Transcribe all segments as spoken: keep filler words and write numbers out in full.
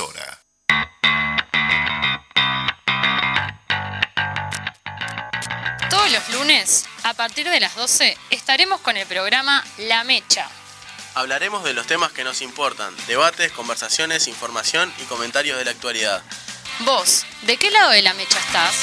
Hora. Todos los lunes, a partir de las doce, estaremos con el programa La Mecha. Hablaremos de los temas que nos importan, debates, conversaciones, información y comentarios de la actualidad. Vos, ¿de qué lado de la mecha estás?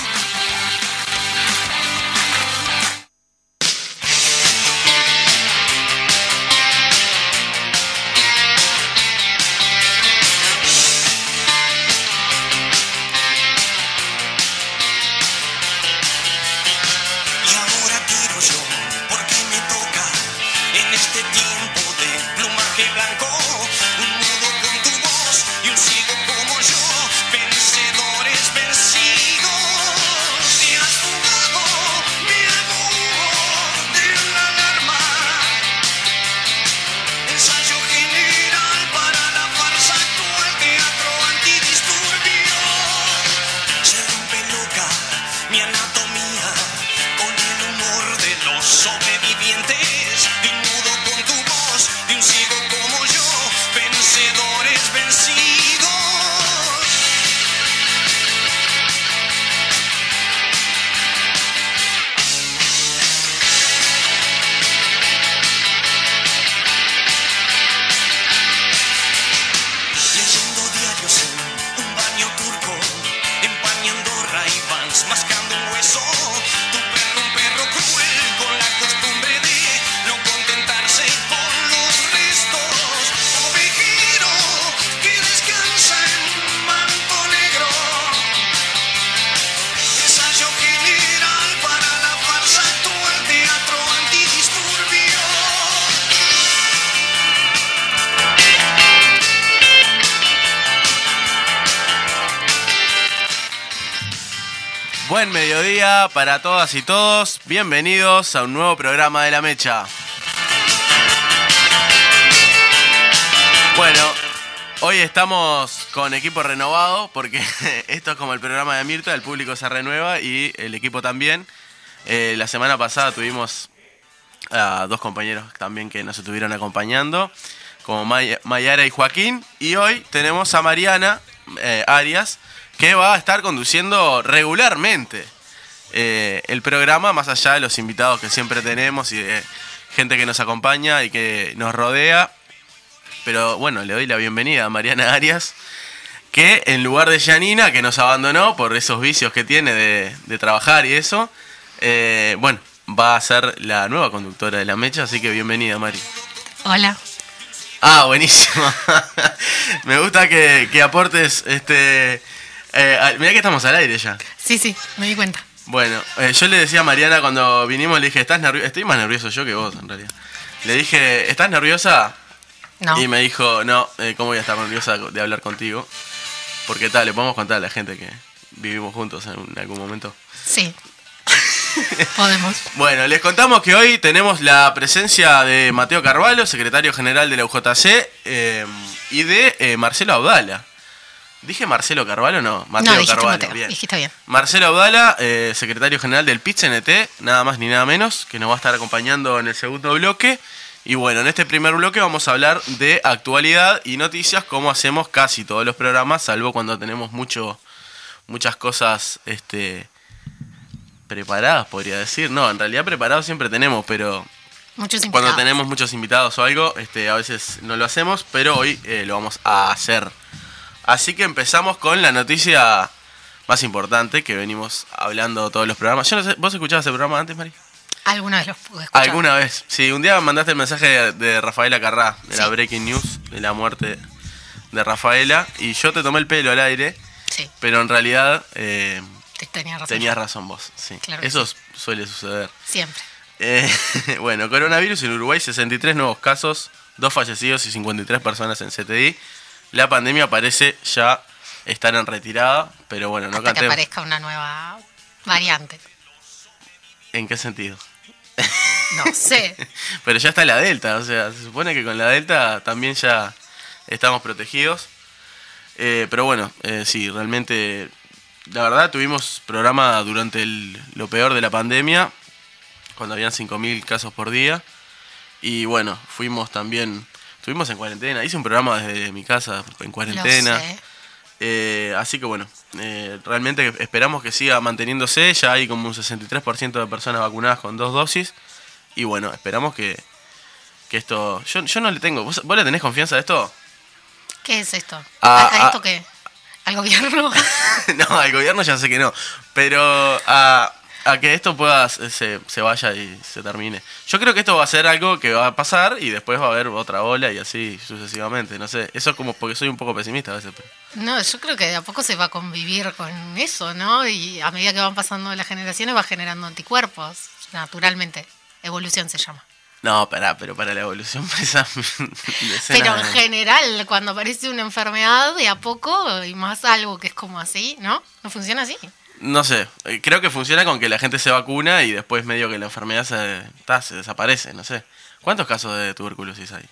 Buen mediodía para todas y todos, bienvenidos a un nuevo programa de La Mecha. Bueno, hoy estamos con equipo renovado porque esto es como el programa de Mirta, el público se renueva y el equipo también. Eh, la semana pasada tuvimos a dos compañeros también que nos estuvieron acompañando, como May- Mayara y Joaquín, y hoy tenemos a Mariana eh, Arias, que va a estar conduciendo regularmente eh, el programa, más allá de los invitados que siempre tenemos y de gente que nos acompaña y que nos rodea. Pero bueno, le doy la bienvenida a Mariana Arias, que en lugar de Yanina, que nos abandonó por esos vicios que tiene de, de trabajar y eso, eh, bueno, va a ser la nueva conductora de La Mecha, así que bienvenida, Mari. Hola. Ah, buenísimo. Me gusta que, que aportes este... Eh, mirá que estamos al aire ya. Sí, sí, me di cuenta. Bueno, eh, yo le decía a Mariana cuando vinimos, le dije, ¿estás nerviosa? Estoy más nervioso yo que vos, en realidad. Le dije, ¿estás nerviosa? No. Y me dijo, no, eh, ¿cómo voy a estar nerviosa de hablar contigo? Porque tal, le podemos contar a la gente que vivimos juntos en, un, en algún momento. Sí, podemos. Bueno, les contamos que hoy tenemos la presencia de Mateo Carvalho, secretario general de la U J C, eh, y de eh, Marcelo Abdala. ¿Dije Marcelo Carvalho? No, Mateo no, Carvalho. Mateo. Bien. Dijiste bien. Marcelo Abdala, eh, secretario general del P I T C N T, nada más ni nada menos, que nos va a estar acompañando en el segundo bloque. Y bueno, en este primer bloque vamos a hablar de actualidad y noticias, como hacemos casi todos los programas, salvo cuando tenemos mucho, muchas cosas este, preparadas, podría decir. No, en realidad preparados siempre tenemos, pero muchos cuando tenemos muchos invitados o algo, este, a veces no lo hacemos, pero hoy eh, lo vamos a hacer. Así que empezamos con la noticia más importante que venimos hablando todos los programas. Yo no sé, ¿vos escuchabas el programa antes, Mari? Alguna vez lo pude escuchar. Alguna vez. Sí, un día mandaste el mensaje de Rafaela Carrá, de sí. La Breaking News, de la muerte de Rafaela, y yo te tomé el pelo al aire, sí. Pero en realidad eh, tenía razón. Tenías razón vos. Sí. Claro. Eso sí. Suele suceder. Siempre. Eh, bueno, coronavirus en Uruguay, sesenta y tres nuevos casos, dos fallecidos y cincuenta y tres personas en C T I. La pandemia parece ya estar en retirada, pero bueno, no cantemos. Hasta que aparezca una nueva variante. ¿En qué sentido? No sé. Pero ya está la Delta, o sea, se supone que con la Delta también ya estamos protegidos. Eh, pero bueno, eh, sí, realmente, la verdad, tuvimos programa durante el, lo peor de la pandemia, cuando habían cinco mil casos por día. Y bueno, fuimos también... Estuvimos en cuarentena, hice un programa desde mi casa en cuarentena. Lo sé. Eh, así que bueno, eh, realmente esperamos que siga manteniéndose. Ya hay como un sesenta y tres por ciento de personas vacunadas con dos dosis. Y bueno, esperamos que, que esto... Yo, yo no le tengo... ¿Vos, ¿Vos le tenés confianza a esto? ¿Qué es esto? ¿A, ¿A, a esto qué? ¿Al gobierno? No, al gobierno ya sé que no. Pero a, a que esto pueda se, se vaya y se termine. Yo creo que esto va a ser algo que va a pasar y después va a haber otra ola y así sucesivamente. No sé, eso es como porque soy un poco pesimista a veces. Pero... No, yo creo que de a poco se va a convivir con eso, ¿no? Y a medida que van pasando las generaciones va generando anticuerpos, naturalmente. Evolución se llama. No, pará, pero para la evolución pesa. Pero en general, cuando aparece una enfermedad, de a poco, y más algo que es como así, ¿no? ¿No funciona así? No sé, creo que funciona con que la gente se vacuna y después medio que la enfermedad se, ta, se desaparece, no sé. ¿Cuántos casos de tuberculosis hay?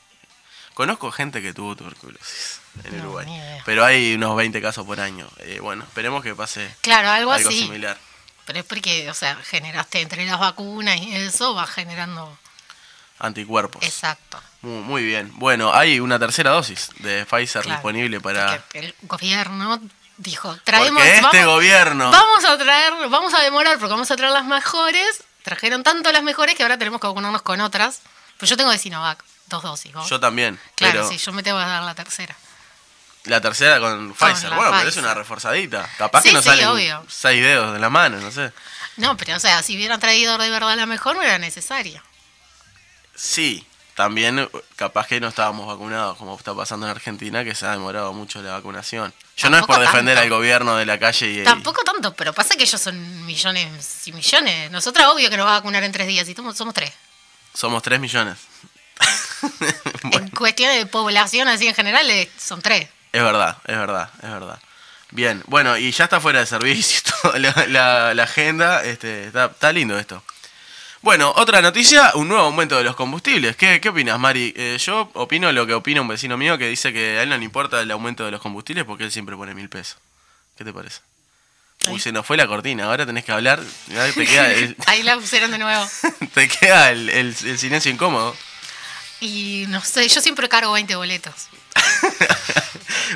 Conozco gente que tuvo tuberculosis en no, Uruguay, ni idea. Pero hay unos veinte casos por año. Eh, bueno, esperemos que pase claro, algo, algo así. Similar. Pero es porque, o sea, generaste entre las vacunas y eso, vas generando... anticuerpos. Exacto. Muy, muy bien. Bueno, hay una tercera dosis de Pfizer claro, disponible para... El gobierno dijo, traemos... Porque este vamos, gobierno... Vamos a traer, vamos a demorar porque vamos a traer las mejores. Trajeron tanto las mejores que ahora tenemos que vacunarnos con otras. Pues yo tengo de Sinovac, dos dosis. ¿Vos? Yo también. Claro, pero... sí, yo me tengo que dar la tercera. La tercera con Pfizer. Bueno, Pfizer. Pero es una reforzadita. Capaz sí, que nos sí, salen obvio. Seis dedos de la mano, no sé. No, pero o sea, si hubieran traído de verdad la mejor, no era necesaria. Sí, también capaz que no estábamos vacunados, como está pasando en Argentina, que se ha demorado mucho la vacunación. Yo no es por defender tanto al gobierno de la calle. Y tampoco tanto, pero pasa que ellos son millones y millones. Nosotras obvio que nos va a vacunar en tres días y somos, somos tres. Somos tres millones. Bueno. En cuestión de población así en general son tres. Es verdad, es verdad, es verdad. Bien, bueno, y ya está fuera de servicio toda la, la, la agenda, este, está, está lindo esto. Bueno, otra noticia, un nuevo aumento de los combustibles. ¿Qué, qué opinas, Mari? Eh, yo opino lo que opina un vecino mío que dice que a él no le importa el aumento de los combustibles porque él siempre pone mil pesos. ¿Qué te parece? Uy, Ay. se nos fue la cortina, ahora tenés que hablar. Te queda el... Ahí la pusieron de nuevo. Te queda el, el, el silencio incómodo. Y no sé, yo siempre cargo veinte boletos.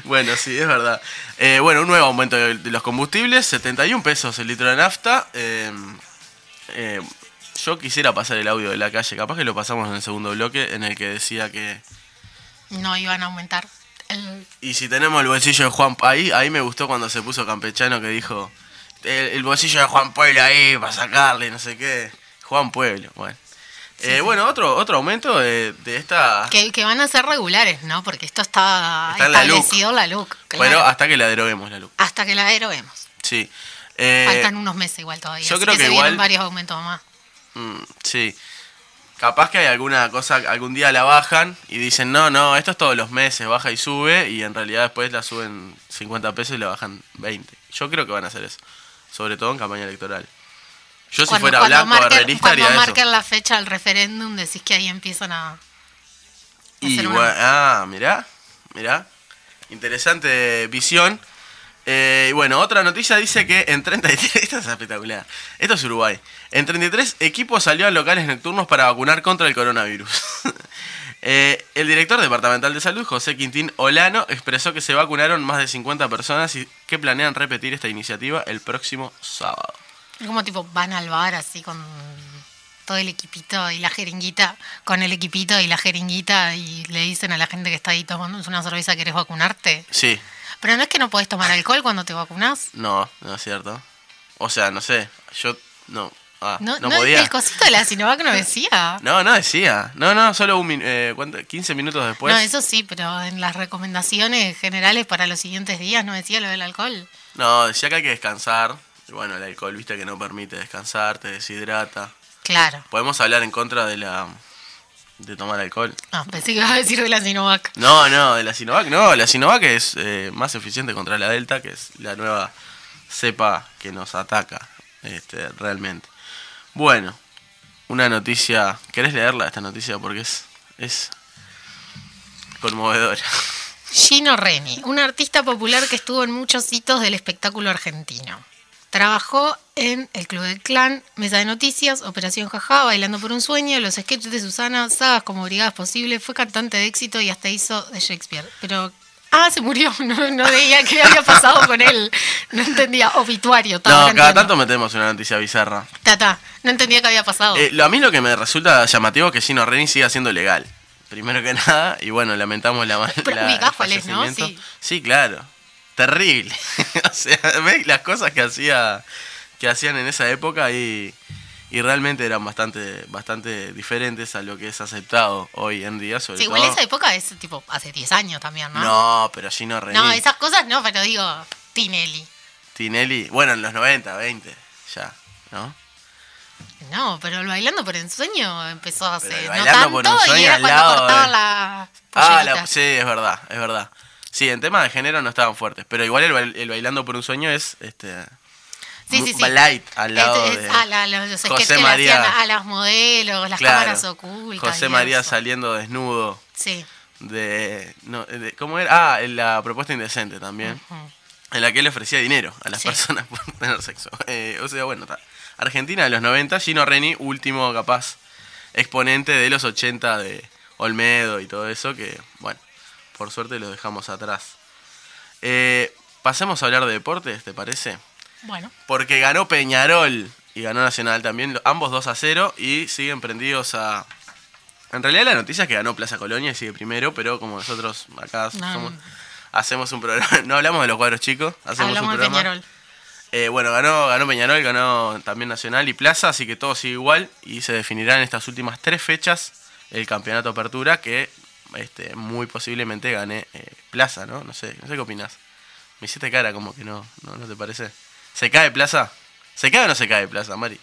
Bueno, sí, es verdad. Eh, bueno, un nuevo aumento de los combustibles, setenta y un pesos el litro de nafta. Eh, eh, yo quisiera pasar el audio de la calle, capaz que lo pasamos en el segundo bloque, en el que decía que... No iban a aumentar. El... Y si tenemos el bolsillo de Juan... Ahí, ahí me gustó cuando se puso campechano que dijo, el, el bolsillo de Juan Pueblo ahí, para sacarle, no sé qué. Juan Pueblo, bueno. Sí, eh, sí. Bueno, otro otro aumento de, de esta... Que, que van a ser regulares, ¿no? Porque esto está, está establecido la L U C. Pero claro. Bueno, hasta que la deroguemos la L U C. Hasta que la deroguemos. Sí. Eh, Faltan unos meses igual todavía. Yo así creo que, que se igual... vienen varios aumentos más. Mm, sí. Capaz que hay alguna cosa, algún día la bajan y dicen, no, no, esto es todos los meses, baja y sube. Y en realidad después la suben cincuenta pesos y la bajan veinte. Yo creo que van a hacer eso. Sobre todo en campaña electoral. Yo cuando, si fuera blanco, marquen, barrerista haría eso. Cuando marcan la fecha del referéndum decís que ahí empiezan a... a y hacer bueno, ah, mirá, mirá. Interesante visión. Eh, y bueno, otra noticia dice que en treinta y tres... Esta es espectacular. Esto es Uruguay. En treinta y tres equipos salió a locales nocturnos para vacunar contra el coronavirus. eh, el director departamental de salud, José Quintín Olano, expresó que se vacunaron más de cincuenta personas y que planean repetir esta iniciativa el próximo sábado. Como tipo van al bar así con todo el equipito y la jeringuita, con el equipito y la jeringuita y le dicen a la gente que está ahí tomando una cerveza, ¿querés vacunarte? Sí. Pero no es que no podés tomar alcohol cuando te vacunás. No, no es cierto. O sea, no sé, yo no, ah, no, no, no podía. El cosito de la Sinovac no decía. No, no decía. No, no, solo un min, eh, quince minutos después. No, eso sí, pero en las recomendaciones generales para los siguientes días no decía lo del alcohol. No, decía que hay que descansar. Bueno, el alcohol, viste que no permite descansar, te deshidrata. Claro. Podemos hablar en contra de la de tomar alcohol. Ah, pensé que ibas a decir de la Sinovac. No, no, de la Sinovac no. La Sinovac es eh, más eficiente contra la Delta, que es la nueva cepa que nos ataca este, realmente. Bueno, una noticia... ¿Querés leerla esta noticia? Porque es, es conmovedora. Gino Renni, un artista popular que estuvo en muchos hitos del espectáculo argentino. Trabajó en el Club del Clan, Mesa de Noticias, Operación Jajá, Bailando por un Sueño, los sketches de Susana, sagas como Brigadas Posibles, fue cantante de éxito y hasta hizo de Shakespeare. Pero Ah, se murió. No, no veía qué había pasado con él. No entendía. Obituario. No, cada entiendo. Tanto metemos una noticia bizarra. Tata, no entendía qué había pasado. Eh, lo, a mí lo que me resulta llamativo es que Gino Renni siga siendo legal. Primero que nada, y bueno, lamentamos la mala. Pero ubicás cuál es, ¿no? Sí. Sí, claro. Terrible. O sea, ¿ves las cosas que hacía que hacían en esa época? Y, y realmente eran bastante bastante diferentes a lo que es aceptado hoy en día, sobre sí, todo. Igual esa época es tipo hace diez años también, ¿no? No, pero Gino Renni. No, esas cosas no, pero digo, Tinelli. Tinelli, bueno, en los noventa, veinte, ya, ¿no? No, pero el Bailando por un Sueño empezó a hacer. Bailando no tanto, por un Sueño y era al cuando lado, cortaban eh. la Ah, la, sí, es verdad, es verdad. Sí, en tema de género no estaban fuertes, pero igual el, el Bailando por un Sueño es este sí, sí, sí. light al lado es, es, de a la, los José María, hacían a las modelos, las claro, cámaras ocultas. José María eso. Saliendo desnudo. Sí. De, no, de ¿cómo era? Ah, en la propuesta indecente también. Uh-huh. En la que él ofrecía dinero a las sí. personas por tener sexo. Eh, o sea, bueno, tal. Argentina de los noventa, Gino Renni, último capaz exponente de los ochenta de Olmedo y todo eso, que bueno, por suerte los dejamos atrás. Eh, pasemos a hablar de deportes, ¿te parece? Bueno. Porque ganó Peñarol y ganó Nacional también, ambos dos a cero y siguen prendidos a... En realidad la noticia es que ganó Plaza Colonia y sigue primero, pero como nosotros acá no. somos, hacemos un programa, no hablamos de los cuadros chicos, hacemos hablamos un programa... de Peñarol. Eh, bueno, ganó, ganó Peñarol, ganó también Nacional y Plaza, así que todo sigue igual y se definirá en estas últimas tres fechas el campeonato Apertura que este, muy posiblemente gane eh, Plaza, ¿no? No sé, no sé qué opinás. Me hiciste cara como que no, no, ¿no te parece? ¿Se cae Plaza? ¿Se cae o no se cae Plaza, Mari?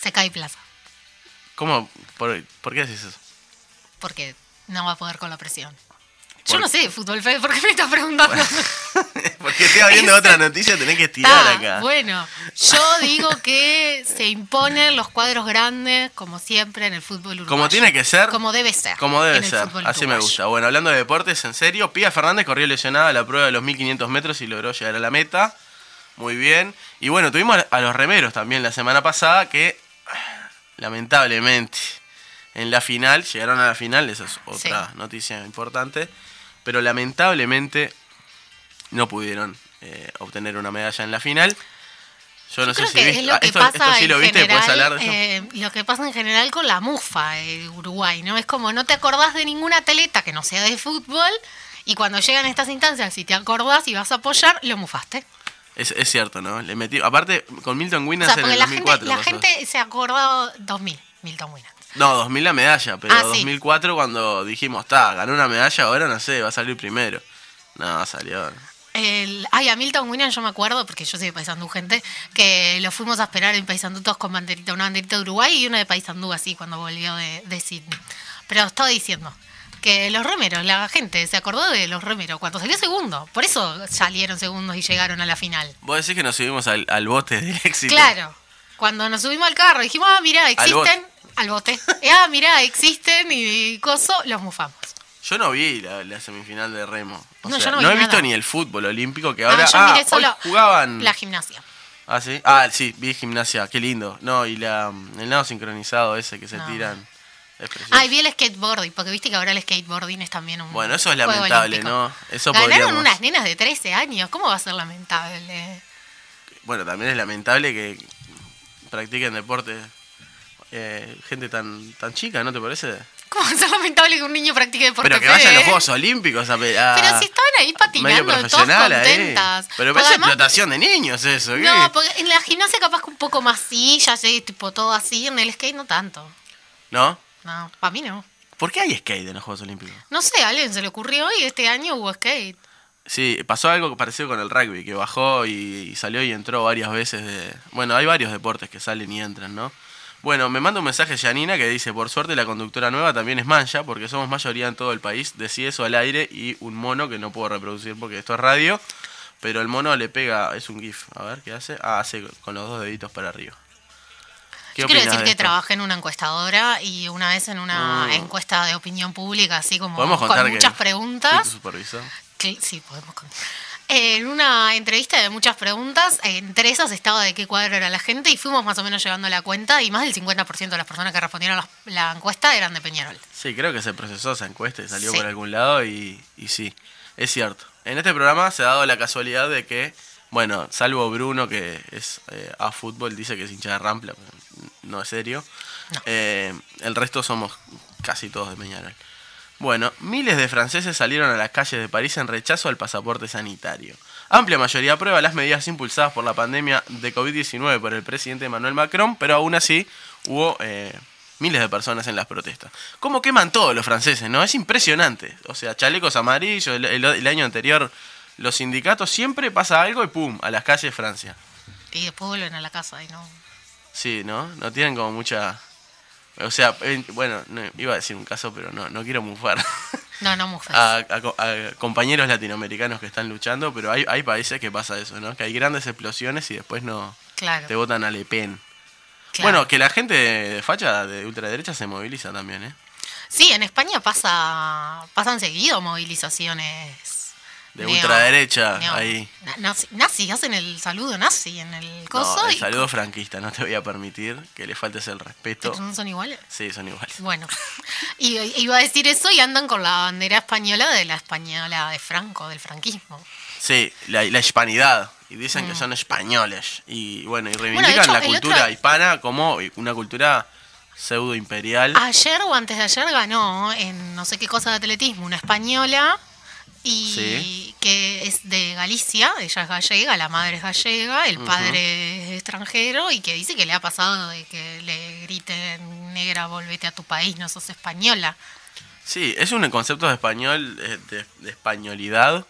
Se cae Plaza. ¿Cómo? ¿Por, por qué decís eso? Porque no va a poder con la presión. Yo no sé de fútbol, Fede, ¿por qué me estás preguntando? Porque estoy abriendo otra noticia, tenés que estirar Ta, acá. Bueno, yo digo que se imponen los cuadros grandes, como siempre, en el fútbol uruguayo. Como tiene que ser. Como debe ser. Como debe ser, así uruguayo. Me gusta. Bueno, hablando de deportes, en serio, Pía Fernández corrió lesionada a la prueba de los mil quinientos metros y logró llegar a la meta. Muy bien. Y bueno, tuvimos a los remeros también la semana pasada que, lamentablemente, en la final, llegaron a la final, esa es otra sí. noticia importante. Pero lamentablemente no pudieron eh, obtener una medalla en la final. Yo, Yo no creo sé que si viste. Es esto, esto sí lo viste, general, puedes hablar de eso. Eh, lo que pasa en general con la mufa de Uruguay, ¿no? Es como no te acordás de ningún atleta que no sea de fútbol y cuando llegan estas instancias, si te acordás y vas a apoyar, lo mufaste. Es, es cierto, ¿no? Le metí, aparte, con Milton Wynants o sea, en el dos mil cuatro. La gente, la gente se acordó dos mil, Milton Wynants. No, dos mil la medalla, pero ah, sí. dos mil cuatro cuando dijimos, ta, ganó una medalla, ahora no sé, va a salir primero. No, salió. El, ay, a Milton Wynants yo me acuerdo, porque yo soy de Paysandú, gente, que lo fuimos a esperar en Paysandú todos con banderita, una banderita de Uruguay y una de Paysandú así cuando volvió de, de Sydney. Pero estaba diciendo que los remeros, la gente se acordó de los remeros cuando salió segundo. Por eso salieron segundos y llegaron a la final. Vos decís que nos subimos al, al bote del éxito. Claro, cuando nos subimos al carro dijimos, ah, mirá, existen... Al bote. Ah, mirá, existen y coso, los mufamos. Yo no vi la, la semifinal de remo. O no, sea, yo no, vi no he nada. visto ni el fútbol olímpico que ahora... No, yo ah, miré solo jugaban... la gimnasia. Ah, ¿sí? Ah, sí, vi gimnasia, qué lindo. No, y la el nado sincronizado ese que se no. tiran. Ah, y vi el skateboarding, porque viste que ahora el skateboarding es también un Bueno, eso es lamentable, olímpico. ¿no? Eso Ganaron podríamos... unas nenas de trece años, ¿cómo va a ser lamentable? Bueno, también es lamentable que practiquen deporte... Eh, gente tan tan chica, ¿no te parece? ¿Cómo es lamentable que un niño practique deporte? Pero que vayan a los Juegos Olímpicos a, a Pero si estaban ahí patinando, todas contentas. Eh. Pero parece explotación de niños eso. ¿Qué? No, porque en la gimnasia capaz que un poco más sí, ya sé, tipo todo así, en el skate no tanto. ¿No? No, para mí no. ¿Por qué hay skate en los Juegos Olímpicos? No sé, a alguien se le ocurrió y este año hubo skate. Sí, pasó algo parecido con el rugby, que bajó y, y salió y entró varias veces. De... Bueno, hay varios deportes que salen y entran, ¿no? Bueno, me manda un mensaje Yanina que dice, por suerte la conductora nueva también es mancha, porque somos mayoría en todo el país, decía eso al aire y un mono que no puedo reproducir porque esto es radio, pero el mono le pega, es un GIF, a ver, ¿qué hace? Ah, hace con los dos deditos para arriba. Yo quiero decir de que trabajé en una encuestadora y una vez en una mm. encuesta de opinión pública, así como con muchas preguntas. ¿Tu supervisor? Que, sí, podemos contar. En una entrevista de muchas preguntas, entre esas estaba de qué cuadro era la gente y fuimos más o menos llegando a la cuenta y más del cincuenta por ciento de las personas que respondieron la, la encuesta eran de Peñarol. Sí, creo que se procesó esa encuesta y salió sí. por algún lado y, y sí. Es cierto. En este programa se ha dado la casualidad de que, bueno, salvo Bruno, que es eh, a fútbol, dice que es hincha de Rampla, pero no es serio. No. Eh, el resto somos casi todos de Peñarol. Bueno, miles de franceses salieron a las calles de París en rechazo al pasaporte sanitario. Amplia mayoría aprueba las medidas impulsadas por la pandemia de COVID diecinueve por el presidente Emmanuel Macron, pero aún así hubo eh, miles de personas en las protestas. ¿Cómo queman todos los franceses, no? Es impresionante. O sea, chalecos amarillos, el, el, el año anterior los sindicatos, siempre pasa algo y pum, a las calles Francia. Y después vuelven a la casa y no... Sí, ¿no? No tienen como mucha... O sea, bueno, no, iba a decir un caso, pero no, no quiero mufar. No, no mufes. A, a, a compañeros latinoamericanos que están luchando, pero hay, hay países que pasa eso, ¿no? Que hay grandes explosiones y después no... Claro. Te votan a Le Pen. Claro. Bueno, que la gente de facha, de ultraderecha, se moviliza también, ¿eh? Sí, en España pasa pasan seguido movilizaciones... De neo, ultraderecha, neo, ahí. Nazi, nazi, hacen el saludo nazi en el coso. No, el saludo y... franquista, no te voy a permitir que le faltes el respeto. ¿Pero son iguales? Sí, son iguales. Bueno, y iba a decir eso y andan con la bandera española de la española de Franco, del franquismo. Sí, la, la hispanidad. Y dicen mm. que son españoles. Y bueno, y reivindican bueno, hecho, la cultura otro... hispana como una cultura... pseudo imperial. Ayer o antes de ayer ganó en no sé qué cosa de atletismo una española... Y sí. que es de Galicia, ella es gallega, la madre es gallega, el padre uh-huh. es extranjero y que dice que le ha pasado de que le griten negra, volvete a tu país, no sos española. Sí, es un concepto de español, de, de españolidad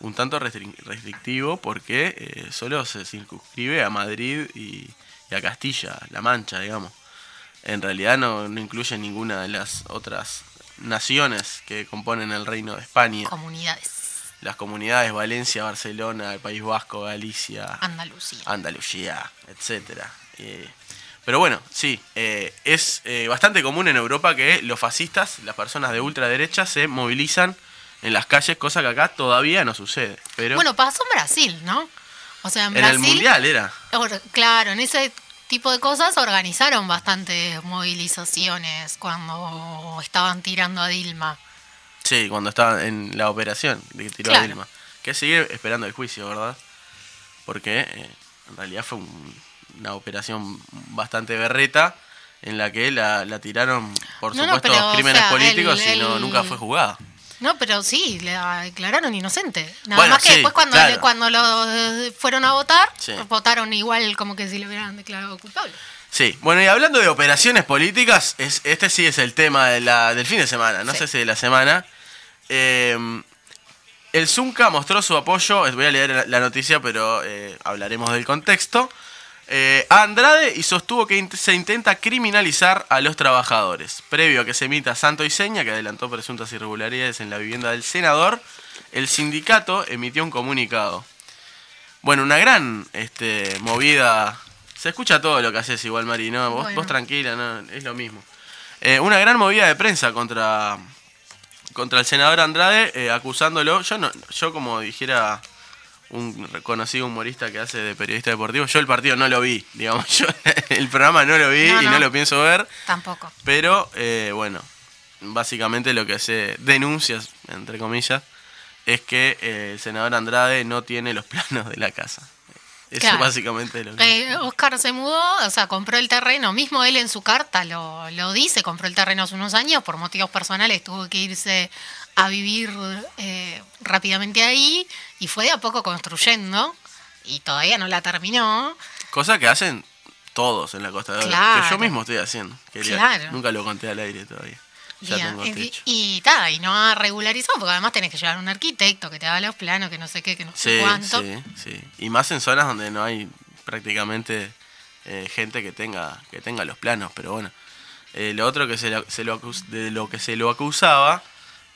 un tanto restrictivo porque eh, solo se circunscribe a Madrid y, y a Castilla, La Mancha, digamos. En realidad no, no incluye ninguna de las otras... naciones que componen el Reino de España. Comunidades. Las comunidades, Valencia, Barcelona, el País Vasco, Galicia. Andalucía. Andalucía, etcétera. Eh, pero bueno, sí, eh, es eh, bastante común en Europa que los fascistas, las personas de ultraderecha, se movilizan en las calles, cosa que acá todavía no sucede. Pero bueno, pasó en Brasil, ¿no? O sea, en, en Brasil, el Mundial era. Or, claro, en ese... tipo de cosas organizaron bastantes movilizaciones cuando estaban tirando a Dilma. Sí, cuando estaban en la operación de que tiró claro. a Dilma. Que sigue esperando el juicio, ¿verdad? Porque eh, en realidad fue un, una operación bastante berreta en la que la, la tiraron por no, supuestos no, pero, crímenes o sea, políticos el, el... y no, nunca fue juzgada. No, pero sí, la declararon inocente. Nada bueno, más que sí, después cuando, claro. le, cuando lo fueron a votar, sí. votaron igual como que si lo hubieran declarado culpable. Sí, bueno, y hablando de operaciones políticas, es, este sí es el tema de la, del fin de semana, no sí. sé si de la semana. Eh, el Zunca mostró su apoyo, voy a leer la noticia, pero eh, hablaremos del contexto. Eh, a Andrade y sostuvo que se intenta criminalizar a los trabajadores. Previo a que se emita Santo y Seña, que adelantó presuntas irregularidades en la vivienda del senador, el sindicato emitió un comunicado. Bueno, una gran este, movida. Se escucha todo lo que haces igual, Mari, ¿no? Vos, bueno. vos tranquila, no, es lo mismo. Eh, una gran movida de prensa contra, contra el senador Andrade, eh, acusándolo. Yo, no, yo como dijera... un reconocido humorista que hace de periodista deportivo. Yo el partido no lo vi, digamos. Yo el programa no lo vi no, no. y no lo pienso ver. Tampoco. Pero, eh, bueno, básicamente lo que se denuncia, entre comillas, es que eh, el senador Andrade no tiene los planos de la casa. Eso claro. básicamente es lo que... Eh, Oscar se mudó, o sea, compró el terreno. Mismo él en su carta lo, lo dice, compró el terreno hace unos años, por motivos personales tuvo que irse... a vivir eh, rápidamente ahí y fue de a poco construyendo y todavía no la terminó. Cosa que hacen todos en la Costa de Oro, claro. que yo mismo estoy haciendo. Quería, claro. Nunca lo conté al aire todavía. Ya yeah. tengo techo. Y, y, ta, y no ha regularizado porque además tenés que llevar a un arquitecto que te haga los planos, que no sé qué, que no sí, sé cuánto. Sí, sí. Y más en zonas donde no hay prácticamente eh, gente que tenga que tenga los planos, pero bueno. Eh, lo otro que se, la, se lo acus- de lo que se lo acusaba...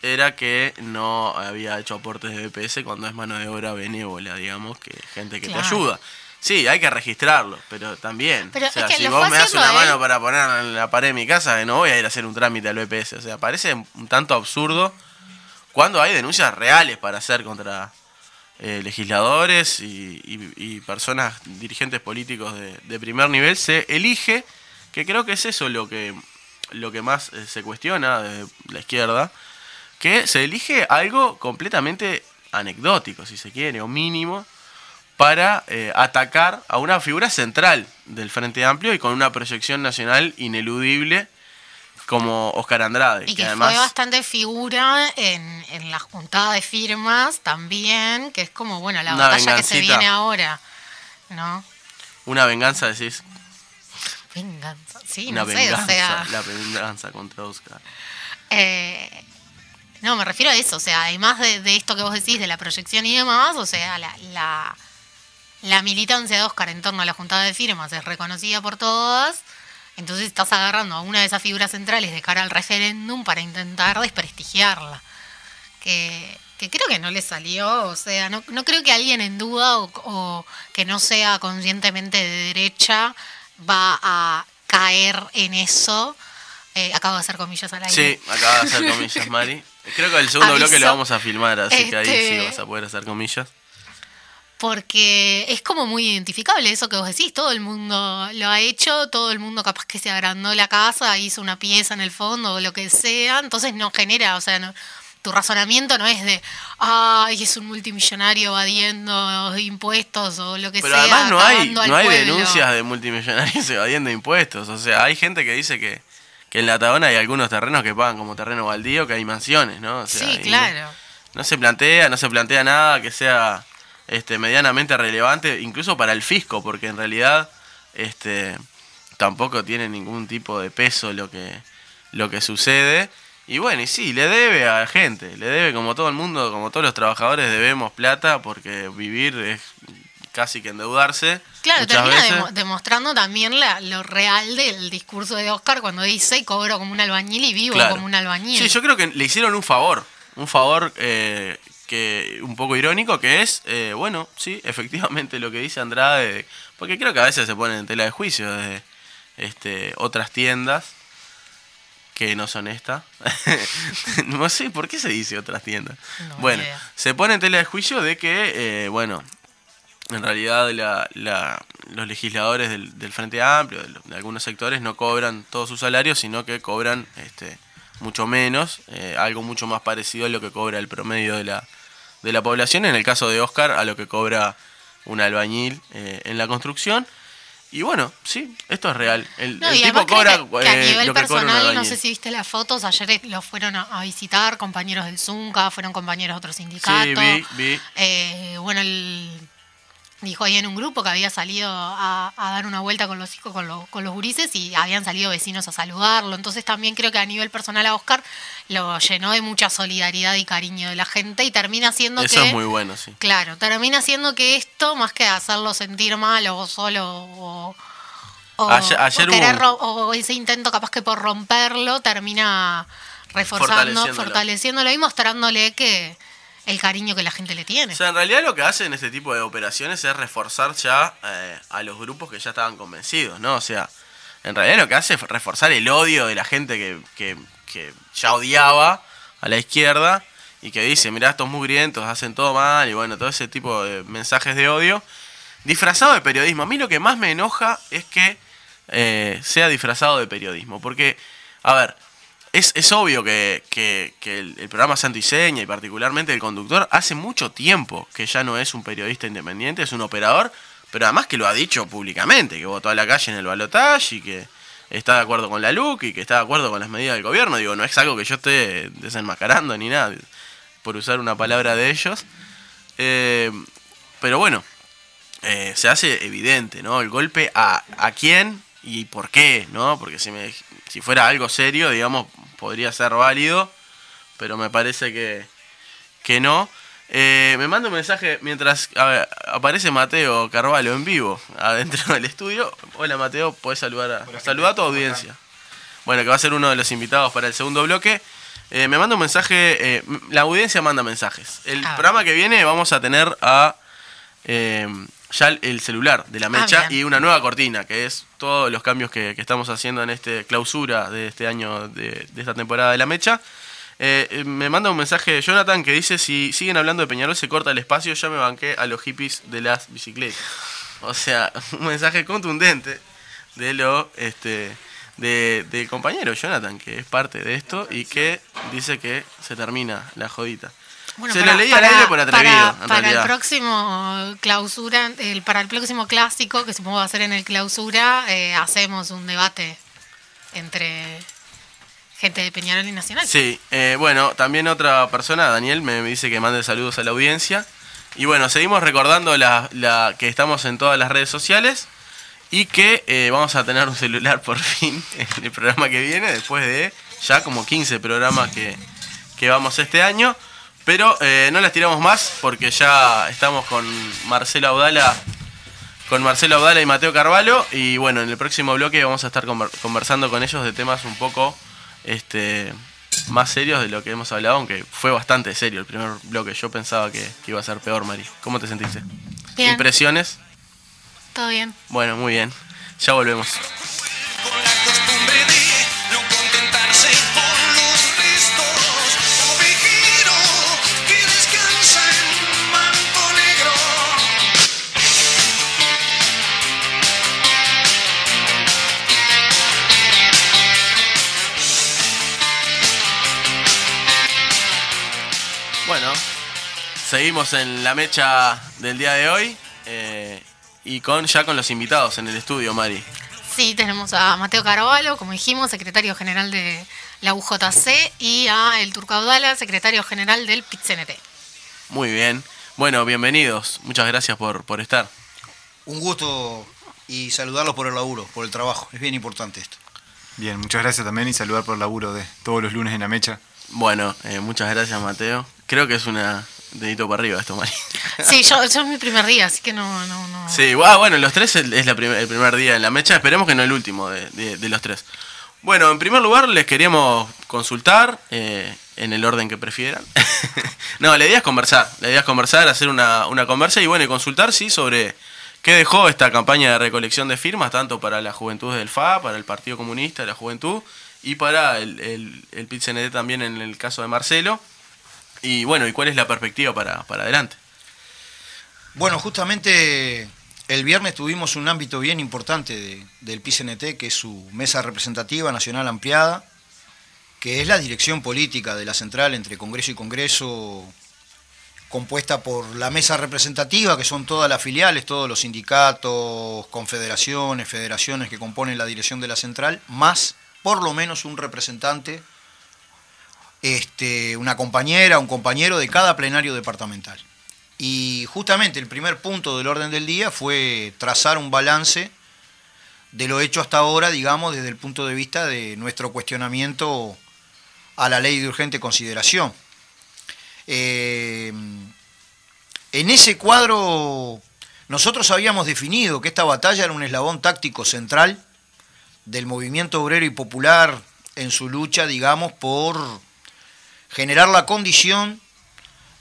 era que no había hecho aportes de B P S cuando es mano de obra benévola, digamos, que gente que claro. te ayuda. Sí, hay que registrarlo, pero también. Pero o sea, es que si vos me das una él... mano para poner en la pared de mi casa, no voy a ir a hacer un trámite al B P S. O sea, parece un tanto absurdo cuando hay denuncias reales para hacer contra eh, legisladores y, y, y personas, dirigentes políticos de, de primer nivel. Se elige, que creo que es eso lo que, lo que más eh, se cuestiona de la izquierda, que se elige algo completamente anecdótico, si se quiere, o mínimo, para eh, atacar a una figura central del Frente Amplio y con una proyección nacional ineludible como Oscar Andrade. Y que, que además fue bastante figura en, en la juntada de firmas también, que es como, bueno, la batalla que se viene ahora, ¿no? Una venganza, decís. Venganza, sí, una no venganza, sé, o sea... la venganza contra Oscar. Eh... No, me refiero a eso, o sea, además de, de esto que vos decís, de la proyección y demás, o sea, la, la, la militancia de Oscar en torno a la juntada de firmas es reconocida por todas, entonces estás agarrando a una de esas figuras centrales de cara al referéndum para intentar desprestigiarla, que, que creo que no le salió, o sea, no, no creo que alguien en duda o, o que no sea conscientemente de derecha va a caer en eso. Eh, acabo de hacer comillas al aire. Sí, acabo de hacer comillas, Mari. Creo que el segundo Aviso. bloque lo vamos a filmar, así este... que ahí sí vas a poder hacer comillas. Porque es como muy identificable eso que vos decís. Todo el mundo lo ha hecho, todo el mundo capaz que se agrandó la casa, hizo una pieza en el fondo o lo que sea. Entonces no genera, o sea, no, tu razonamiento no es de, ay, es un multimillonario evadiendo impuestos o lo que Pero sea. Pero además no hay, no hay denuncias de multimillonarios evadiendo impuestos. O sea, hay gente que dice que... que en La Tabona hay algunos terrenos que pagan como terreno baldío, que hay mansiones, ¿no? O sea, sí, claro. No, no se plantea, no se plantea nada que sea este, medianamente relevante, incluso para el fisco, porque en realidad este, tampoco tiene ningún tipo de peso lo que, lo que sucede. Y bueno, y sí, le debe a la gente, le debe como todo el mundo, como todos los trabajadores debemos plata, porque vivir es... casi que endeudarse. Claro, termina dem- demostrando también la, lo real del discurso de Oscar cuando dice cobro como un albañil y vivo claro. como un albañil. Sí, yo creo que le hicieron un favor, un favor eh, que un poco irónico, que es, eh, bueno, sí, efectivamente lo que dice Andrade, porque creo que a veces se ponen en tela de juicio de este, otras tiendas que no son esta. No sé, ¿por qué se dice otras tiendas? No, bueno, se pone en tela de juicio de que, eh, bueno... en realidad la, la, los legisladores del, del Frente Amplio, de, de algunos sectores, no cobran todos sus salarios, sino que cobran este, mucho menos, eh, algo mucho más parecido a lo que cobra el promedio de la, de la población, en el caso de Oscar, a lo que cobra un albañil eh, en la construcción. Y bueno, sí, esto es real. El, no, el tipo cobra que, que a nivel eh, lo que personal, cobra no sé si viste las fotos, ayer los fueron a, a visitar compañeros del Zunca, fueron compañeros de otros sindicatos. Sí, vi, vi. Eh, bueno, el... dijo ahí en un grupo que había salido a, a dar una vuelta con los hijos, con los, con los gurises, y habían salido vecinos a saludarlo. Entonces también creo que a nivel personal a Oscar lo llenó de mucha solidaridad y cariño de la gente, y termina siendo Eso que... Eso es muy bueno, sí. Claro, termina siendo que esto, más que hacerlo sentir mal o solo o, o, ayer, ayer o, querer, hubo... o ese intento capaz que por romperlo, termina reforzando, fortaleciéndolo, fortaleciéndolo y mostrándole que... el cariño que la gente le tiene. O sea, en realidad lo que hacen este tipo de operaciones es reforzar ya eh, a los grupos que ya estaban convencidos, ¿no? O sea, en realidad lo que hace es reforzar el odio de la gente que, que, que ya odiaba a la izquierda y que dice, mirá, estos mugrientos hacen todo mal, y bueno, todo ese tipo de mensajes de odio disfrazado de periodismo. A mí lo que más me enoja es que eh, sea disfrazado de periodismo, porque, a ver... Es, es obvio que, que, que el, el programa Santo y Seña, y particularmente el conductor, hace mucho tiempo que ya no es un periodista independiente, es un operador, pero además que lo ha dicho públicamente, que votó a la calle en el balotaje y que está de acuerdo con la L U C y que está de acuerdo con las medidas del gobierno. Digo, no es algo que yo esté desenmascarando ni nada, por usar una palabra de ellos. Eh, pero bueno, eh, se hace evidente, ¿no? El golpe a, a quién y por qué, ¿no? Porque si me... si fuera algo serio, digamos, podría ser válido, pero me parece que, que no. Eh, me manda un mensaje mientras a ver, aparece Mateo Carvalho en vivo adentro del estudio. Hola Mateo, podés saludar a, Hola, saluda a tu audiencia. Bueno, que va a ser uno de los invitados para el segundo bloque. Eh, me manda un mensaje, eh, la audiencia manda mensajes. El ah. programa que viene vamos a tener a... Eh, ya el celular de La Mecha ah, y una nueva cortina, que es todos los cambios que, que estamos haciendo en esta clausura de este año, de, de esta temporada de La Mecha. Eh, me manda un mensaje de Jonathan que dice, si siguen hablando de Peñarol se corta el espacio, ya me banqué a los hippies de las bicicletas. O sea, un mensaje contundente de lo este de, del compañero Jonathan, que es parte de esto y que dice que se termina la jodita. Bueno, se para, la leía para, al aire por atrevido, para, en para el próximo clausura, el, para el próximo clásico, que supongo va a ser en el clausura, eh, hacemos un debate entre gente de Peñarol y Nacional. Sí, eh, bueno, también otra persona, Daniel, me dice que mande saludos a la audiencia. Y bueno, seguimos recordando la, la, que estamos en todas las redes sociales y que eh, vamos a tener un celular por fin en el programa que viene, después de ya como quince programas que, que vamos este año. Pero eh, no las tiramos más porque ya estamos con Marcelo Abdala, con Marcelo Abdala y Mateo Carvalho. Y bueno, en el próximo bloque vamos a estar conversando con ellos de temas un poco este, más serios de lo que hemos hablado, aunque fue bastante serio el primer bloque. Yo pensaba que, que iba a ser peor, Mari. ¿Cómo te sentiste? Bien. ¿Impresiones? Todo bien. Bueno, muy bien. Ya volvemos. Bueno, seguimos en la mecha del día de hoy eh, y con ya con los invitados en el estudio, Mari. Sí, tenemos a Mateo Carvalho, como dijimos, secretario general de la U J C, y a el Turco Abdala, secretario general del P I T C N T. Muy bien. Bueno, bienvenidos. Muchas gracias por, por estar. Un gusto y saludarlos por el laburo, por el trabajo. Es bien importante esto. Bien, muchas gracias también y saludar por el laburo de todos los lunes en la mecha. Bueno, eh, muchas gracias, Mateo. Creo que es una dedito para arriba esto, Mari. Sí, yo, yo es mi primer día, así que no... no, no. Sí, ah, bueno, los tres es la prim- el primer día en la mecha. Esperemos que no el último de, de, de los tres. Bueno, en primer lugar les queríamos consultar, eh, en el orden que prefieran. No, la idea es conversar, la idea es conversar, hacer una, una conversa y bueno, y consultar, sí, sobre qué dejó esta campaña de recolección de firmas, tanto para la juventud del F A, para el Partido Comunista, la juventud, y para el, el, el P I T C N T también en el caso de Marcelo. Y bueno, ¿y cuál es la perspectiva para, para adelante? Bueno, justamente el viernes tuvimos un ámbito bien importante de, del P I T C N T, que es su mesa representativa nacional ampliada, que es la dirección política de la central entre Congreso y Congreso, compuesta por la mesa representativa, que son todas las filiales, todos los sindicatos, confederaciones, federaciones que componen la dirección de la central, más por lo menos un representante, Este, una compañera, un compañero de cada plenario departamental. Y justamente el primer punto del orden del día fue trazar un balance de lo hecho hasta ahora, digamos, desde el punto de vista de nuestro cuestionamiento a la ley de urgente consideración. Eh, en ese cuadro nosotros habíamos definido que esta batalla era un eslabón táctico central del movimiento obrero y popular en su lucha, digamos, por generar la condición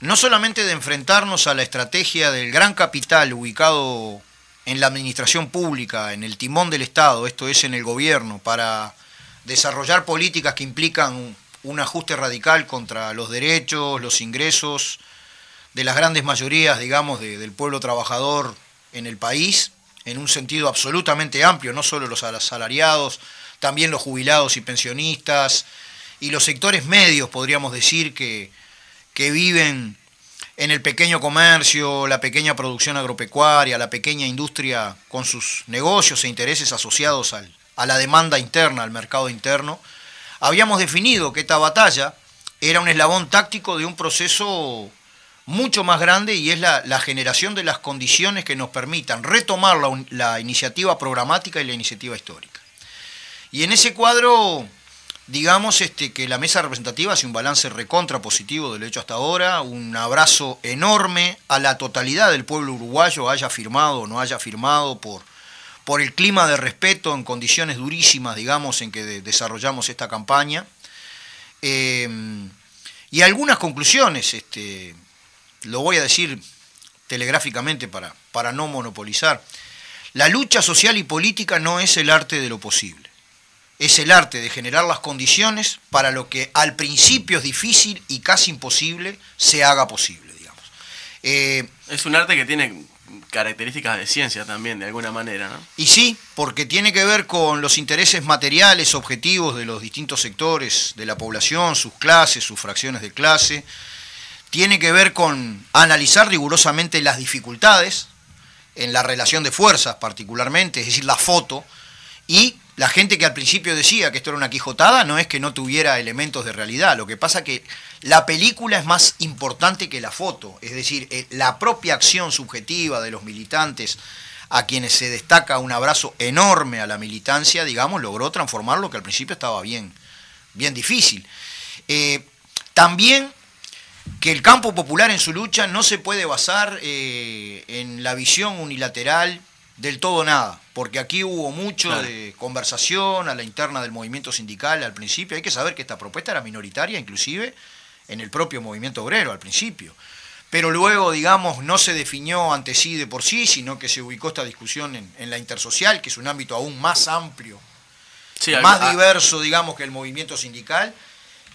no solamente de enfrentarnos a la estrategia del gran capital ubicado en la administración pública, en el timón del Estado, esto es en el gobierno, para desarrollar políticas que implican un ajuste radical contra los derechos, los ingresos de las grandes mayorías, digamos, de, del pueblo trabajador en el país, en un sentido absolutamente amplio, no solo los asalariados, también los jubilados y pensionistas, y los sectores medios, podríamos decir, que, que viven en el pequeño comercio, la pequeña producción agropecuaria, la pequeña industria con sus negocios e intereses asociados al, a la demanda interna, al mercado interno. Habíamos definido que esta batalla era un eslabón táctico de un proceso mucho más grande y es la, la generación de las condiciones que nos permitan retomar la, la iniciativa programática y la iniciativa histórica. Y en ese cuadro, digamos este, que la mesa representativa hace un balance recontra positivo de lo hecho hasta ahora, un abrazo enorme a la totalidad del pueblo uruguayo, haya firmado o no haya firmado, por, por el clima de respeto en condiciones durísimas, digamos, en que de, desarrollamos esta campaña. Eh, y algunas conclusiones, este, lo voy a decir telegráficamente para, para no monopolizar. La lucha social y política no es el arte de lo posible. Es el arte de generar las condiciones para lo que al principio es difícil y casi imposible se haga posible, digamos. Eh, es un arte que tiene características de ciencia también, de alguna manera, ¿no? Y sí, porque tiene que ver con los intereses materiales, objetivos de los distintos sectores de la población, sus clases, sus fracciones de clase. tiene que ver con analizar rigurosamente las dificultades en la relación de fuerzas particularmente, es decir, la foto, y la gente que al principio decía que esto era una quijotada no es que no tuviera elementos de realidad, lo que pasa que la película es más importante que la foto, es decir, la propia acción subjetiva de los militantes a quienes se destaca un abrazo enorme a la militancia, digamos, logró transformar lo que al principio estaba bien, bien difícil. Eh, también que el campo popular en su lucha no se puede basar eh, en la visión unilateral del todo nada, porque aquí hubo mucho claro. de conversación a la interna del movimiento sindical al principio. Hay que saber que esta propuesta era minoritaria, inclusive en el propio movimiento obrero al principio. Pero luego, digamos, no se definió ante sí de por sí, sino que se ubicó esta discusión en, en la intersocial, que es un ámbito aún más amplio, sí, más hay... diverso, digamos, que el movimiento sindical.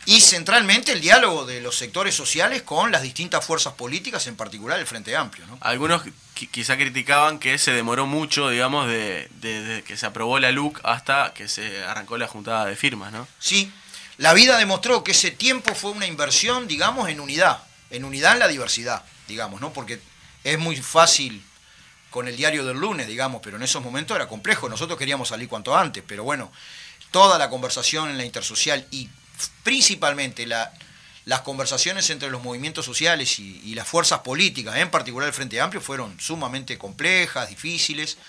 Y centralmente el diálogo de los sectores sociales con las distintas fuerzas políticas, en particular el Frente Amplio, ¿no? Algunos quizá criticaban que se demoró mucho, digamos, de, de, de que se aprobó la L U C hasta que se arrancó la juntada de firmas, ¿no? Sí, la vida demostró que ese tiempo fue una inversión, digamos, en unidad, en unidad en la diversidad, digamos, ¿no? Porque es muy fácil con el diario del lunes, digamos, pero en esos momentos era complejo. Nosotros queríamos salir cuanto antes, pero bueno, toda la conversación en la intersocial y principalmente la, las conversaciones entre los movimientos sociales y, y las fuerzas políticas, en particular el Frente Amplio, fueron sumamente complejas, difíciles,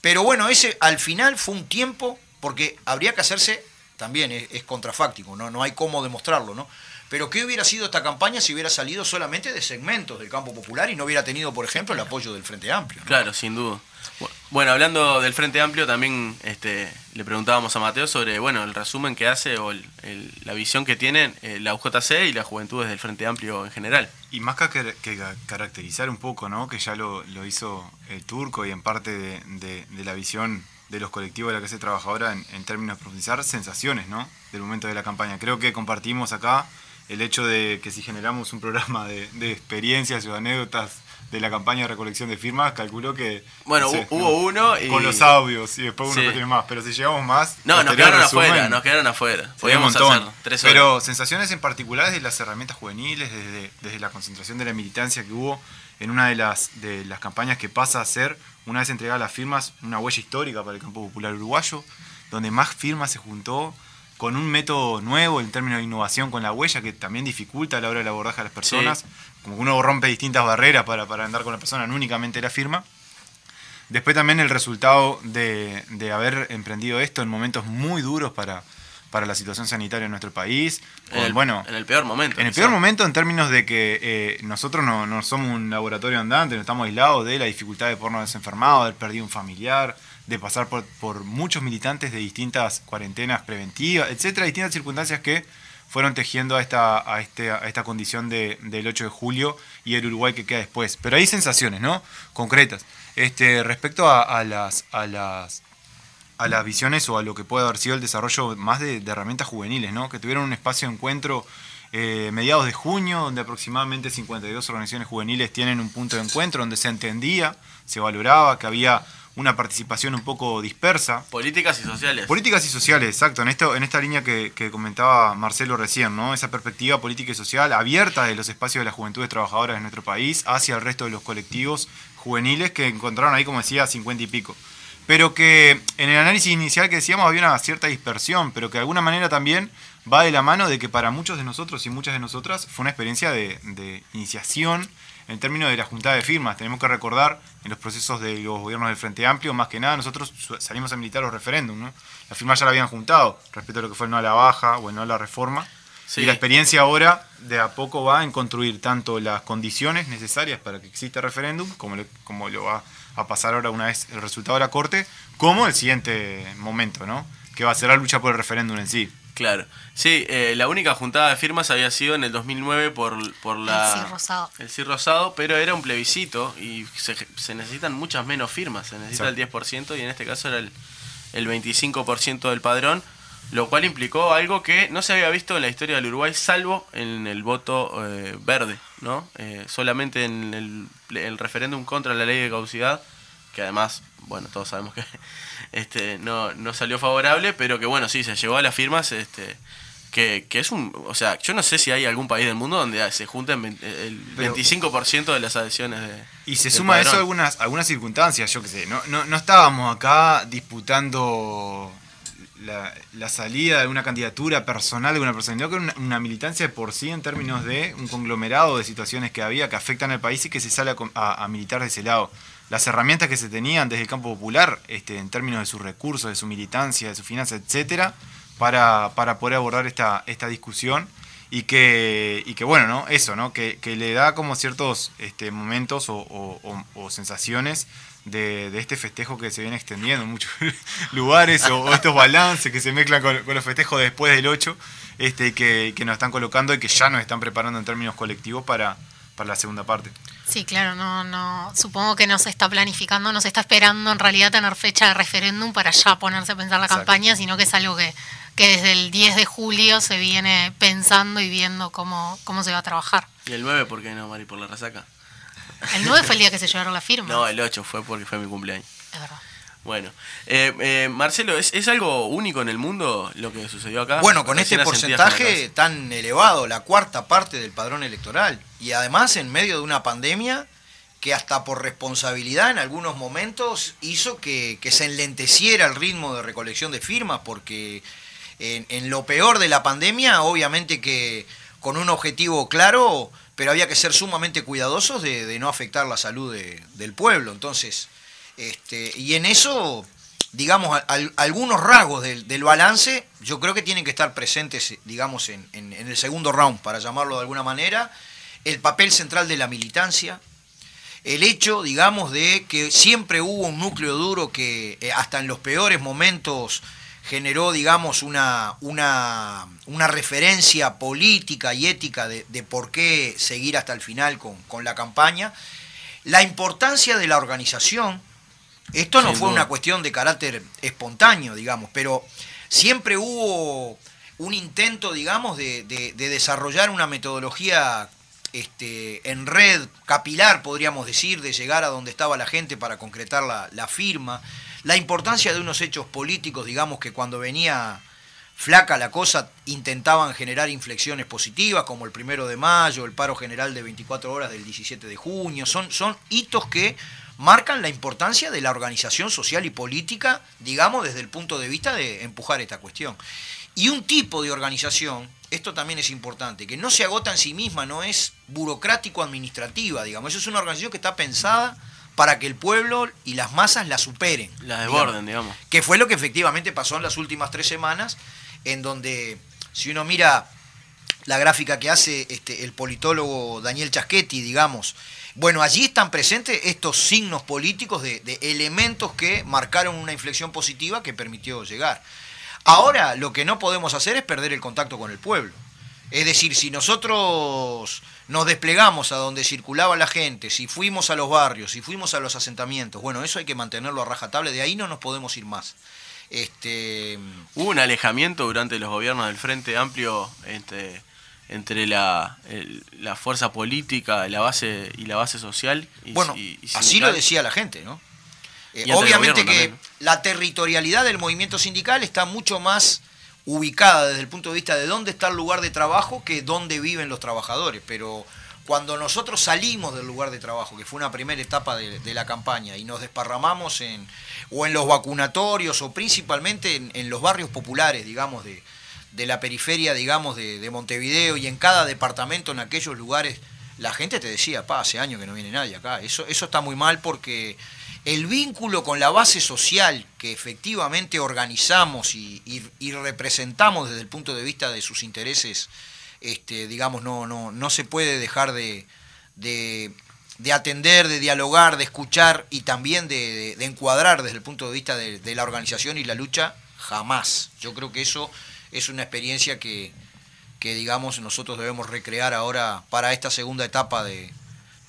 pero bueno, ese al final fue un tiempo, porque habría que hacerse, también es, es contrafáctico, ¿no? No hay cómo demostrarlo, ¿no? Pero ¿qué hubiera sido esta campaña si hubiera salido solamente de segmentos del campo popular y no hubiera tenido, por ejemplo, el apoyo del Frente Amplio, ¿no? Claro, sin duda. Bueno, hablando del Frente Amplio, también este, le preguntábamos a Mateo sobre, bueno, el resumen que hace o el, el, la visión que tienen eh, la U J C y las juventudes del Frente Amplio en general. Y más que, que caracterizar un poco, ¿no? Que ya lo, lo hizo el Turco y en parte de, de, de la visión de los colectivos de la clase trabajadora en, en términos de profundizar sensaciones, ¿no? Del momento de la campaña. Creo que compartimos acá el hecho de que si generamos un programa de, de experiencias o anécdotas de la campaña de recolección de firmas, calculó que... Bueno, no sé, hubo uno y... Con los audios y después uno sí. no tiene más, pero si llegamos más... No, nos quedaron resumen, afuera, nos quedaron afuera. Podíamos hacer tres horas. Pero sensaciones en particular de las herramientas juveniles, desde, desde la concentración de la militancia que hubo en una de las, de las campañas que pasa a ser, una vez entregadas las firmas, una huella histórica para el campo popular uruguayo, donde más firmas se juntó con un método nuevo en términos de innovación con la huella, que también dificulta a la hora del abordaje a las personas, sí. como que uno rompe distintas barreras para, para andar con la persona, no únicamente la firma. Después también el resultado de, de haber emprendido esto en momentos muy duros para, para la situación sanitaria en nuestro país. En, o, el, bueno, en el peor momento. En el peor sea. momento en términos de que eh, nosotros no, no somos un laboratorio andante, no estamos aislados de la dificultad de ponernos desenfermados, de haber perdido un familiar, de pasar por, por muchos militantes de distintas cuarentenas preventivas, etcétera, distintas circunstancias que fueron tejiendo a esta, a este, a esta condición de, del ocho de julio y el Uruguay que queda después. Pero hay sensaciones, ¿no? Concretas. Este, respecto a, a, las, a, las, a las visiones o a lo que puede haber sido el desarrollo más de, de herramientas juveniles, ¿no? Que tuvieron un espacio de encuentro eh, mediados de junio, donde aproximadamente cincuenta y dos organizaciones juveniles tienen un punto de encuentro, donde se entendía, se valoraba que había una participación un poco dispersa. Políticas y sociales. Políticas y sociales, exacto. En, esto, en esta línea que, que comentaba Marcelo recién, ¿no? Esa perspectiva política y social abierta de los espacios de las juventudes trabajadoras de nuestro país hacia el resto de los colectivos juveniles que encontraron ahí, como decía, cincuenta y pico. Pero que en el análisis inicial que decíamos había una cierta dispersión, pero que de alguna manera también va de la mano de que para muchos de nosotros y muchas de nosotras fue una experiencia de, de iniciación en términos de la juntada de firmas. Tenemos que recordar en los procesos de los gobiernos del Frente Amplio, más que nada nosotros salimos a militar los referéndums, ¿no? Las firmas ya la habían juntado respecto a lo que fue el no a la baja o el no a la reforma. Sí. Y la experiencia ahora de a poco va en construir tanto las condiciones necesarias para que exista referéndum, como lo, como lo va a pasar ahora una vez el resultado de la Corte, como el siguiente momento, ¿no? Que va a ser la lucha por el referéndum en sí. Claro. Sí, eh, la única juntada de firmas había sido en el dos mil nueve por, por la, el sí rosado. El sí rosado, pero era un plebiscito y se, se necesitan muchas menos firmas, se necesita sí. el diez por ciento y en este caso era el, el veinticinco por ciento del padrón, lo cual implicó algo que no se había visto en la historia del Uruguay, salvo en el voto eh, verde, ¿no? Eh, solamente en el, el referéndum contra la ley de caducidad, que además, bueno, todos sabemos que este no, no salió favorable, pero que bueno, sí, se llevó a las firmas este Que, que es un... O sea, yo no sé si hay algún país del mundo donde se junten el veinticinco por ciento de las adhesiones de... Y se suma a eso algunas, algunas circunstancias, yo qué sé. No, no, no estábamos acá disputando la, la salida de una candidatura personal de una persona, sino que una, una militancia de por sí en términos de un conglomerado de situaciones que había que afectan al país y que se sale a, a, a militar de ese lado. Las herramientas que se tenían desde el campo popular, este, en términos de sus recursos, de su militancia, de su finanza, etcétera, Para, para poder abordar esta, esta discusión y que, y que bueno, ¿no? Eso, ¿no? Que, que le da como ciertos este, momentos o, o, o, o sensaciones de, de este festejo que se viene extendiendo en muchos lugares o, o estos balances que se mezclan con, con los festejos de después del ocho este, que, que nos están colocando y que ya nos están preparando en términos colectivos para, para la segunda parte. Sí, claro, no, no, supongo que no se está planificando, no se está esperando en realidad tener fecha de referéndum para ya ponerse a pensar la Exacto. campaña, sino que es algo que... que desde el diez de julio se viene pensando y viendo cómo, cómo se va a trabajar. ¿Y el nueve por qué no, Mari? ¿Por la resaca? El nueve fue el día que se llevaron la firma. No, el ocho fue porque fue mi cumpleaños. Es verdad. Bueno, eh, eh, Marcelo, ¿es, ¿es algo único en el mundo lo que sucedió acá? Bueno, con este porcentaje tan elevado, la cuarta parte del padrón electoral, y además en medio de una pandemia que hasta por responsabilidad en algunos momentos hizo que, que se enlenteciera el ritmo de recolección de firmas, porque... En, en lo peor de la pandemia, obviamente que con un objetivo claro, pero había que ser sumamente cuidadosos de, de no afectar la salud de, del pueblo. Entonces, este, y en eso, digamos, al, algunos rasgos del, del balance, yo creo que tienen que estar presentes, digamos, en, en, en el segundo round, para llamarlo de alguna manera, el papel central de la militancia, el hecho, digamos, de que siempre hubo un núcleo duro que eh, hasta en los peores momentos... generó, digamos, una, una, una referencia política y ética de, de por qué seguir hasta el final con, con la campaña. La importancia de la organización, esto no fue una cuestión de carácter espontáneo, digamos, pero siempre hubo un intento, digamos, de, de, de desarrollar una metodología este, en red, capilar, podríamos decir, de llegar a donde estaba la gente para concretar la, la firma. La importancia de unos hechos políticos, digamos, que cuando venía flaca la cosa intentaban generar inflexiones positivas, como el primero de mayo, el paro general de veinticuatro horas del diecisiete de junio. Son, son hitos que marcan la importancia de la organización social y política, digamos, desde el punto de vista de empujar esta cuestión. Y un tipo de organización, esto también es importante, que no se agota en sí misma, no es burocrático-administrativa, digamos. Eso es una organización que está pensada para que el pueblo y las masas la superen. La desborden, digamos. digamos. Que fue lo que efectivamente pasó en las últimas tres semanas, en donde, si uno mira la gráfica que hace este, el politólogo Daniel Chaschetti, digamos, bueno, allí están presentes estos signos políticos de, de elementos que marcaron una inflexión positiva que permitió llegar. Ahora, lo que no podemos hacer es perder el contacto con el pueblo. Es decir, si nosotros nos desplegamos a donde circulaba la gente, si fuimos a los barrios, si fuimos a los asentamientos, bueno, eso hay que mantenerlo a rajatabla, de ahí no nos podemos ir más. Este... Hubo un alejamiento durante los gobiernos del Frente Amplio entre, entre la, el, la fuerza política la base y la base social. Y, bueno, y, y así lo decía la gente, ¿no? Eh, obviamente que también, ¿no? La territorialidad del movimiento sindical está mucho más... ubicada desde el punto de vista de dónde está el lugar de trabajo que dónde viven los trabajadores, pero cuando nosotros salimos del lugar de trabajo, que fue una primera etapa de, de la campaña, y nos desparramamos en o en los vacunatorios o principalmente en, en los barrios populares, digamos, de, de la periferia, digamos, de, de Montevideo, y en cada departamento, en aquellos lugares, la gente te decía, pa, hace años que no viene nadie acá, eso, eso está muy mal porque... El vínculo con la base social que efectivamente organizamos y, y, y representamos desde el punto de vista de sus intereses, este, digamos, no, no, no se puede dejar de, de, de atender, de dialogar, de escuchar y también de, de, de encuadrar desde el punto de vista de, de la organización y la lucha, jamás. Yo creo que eso es una experiencia que, que digamos, nosotros debemos recrear ahora para esta segunda etapa de...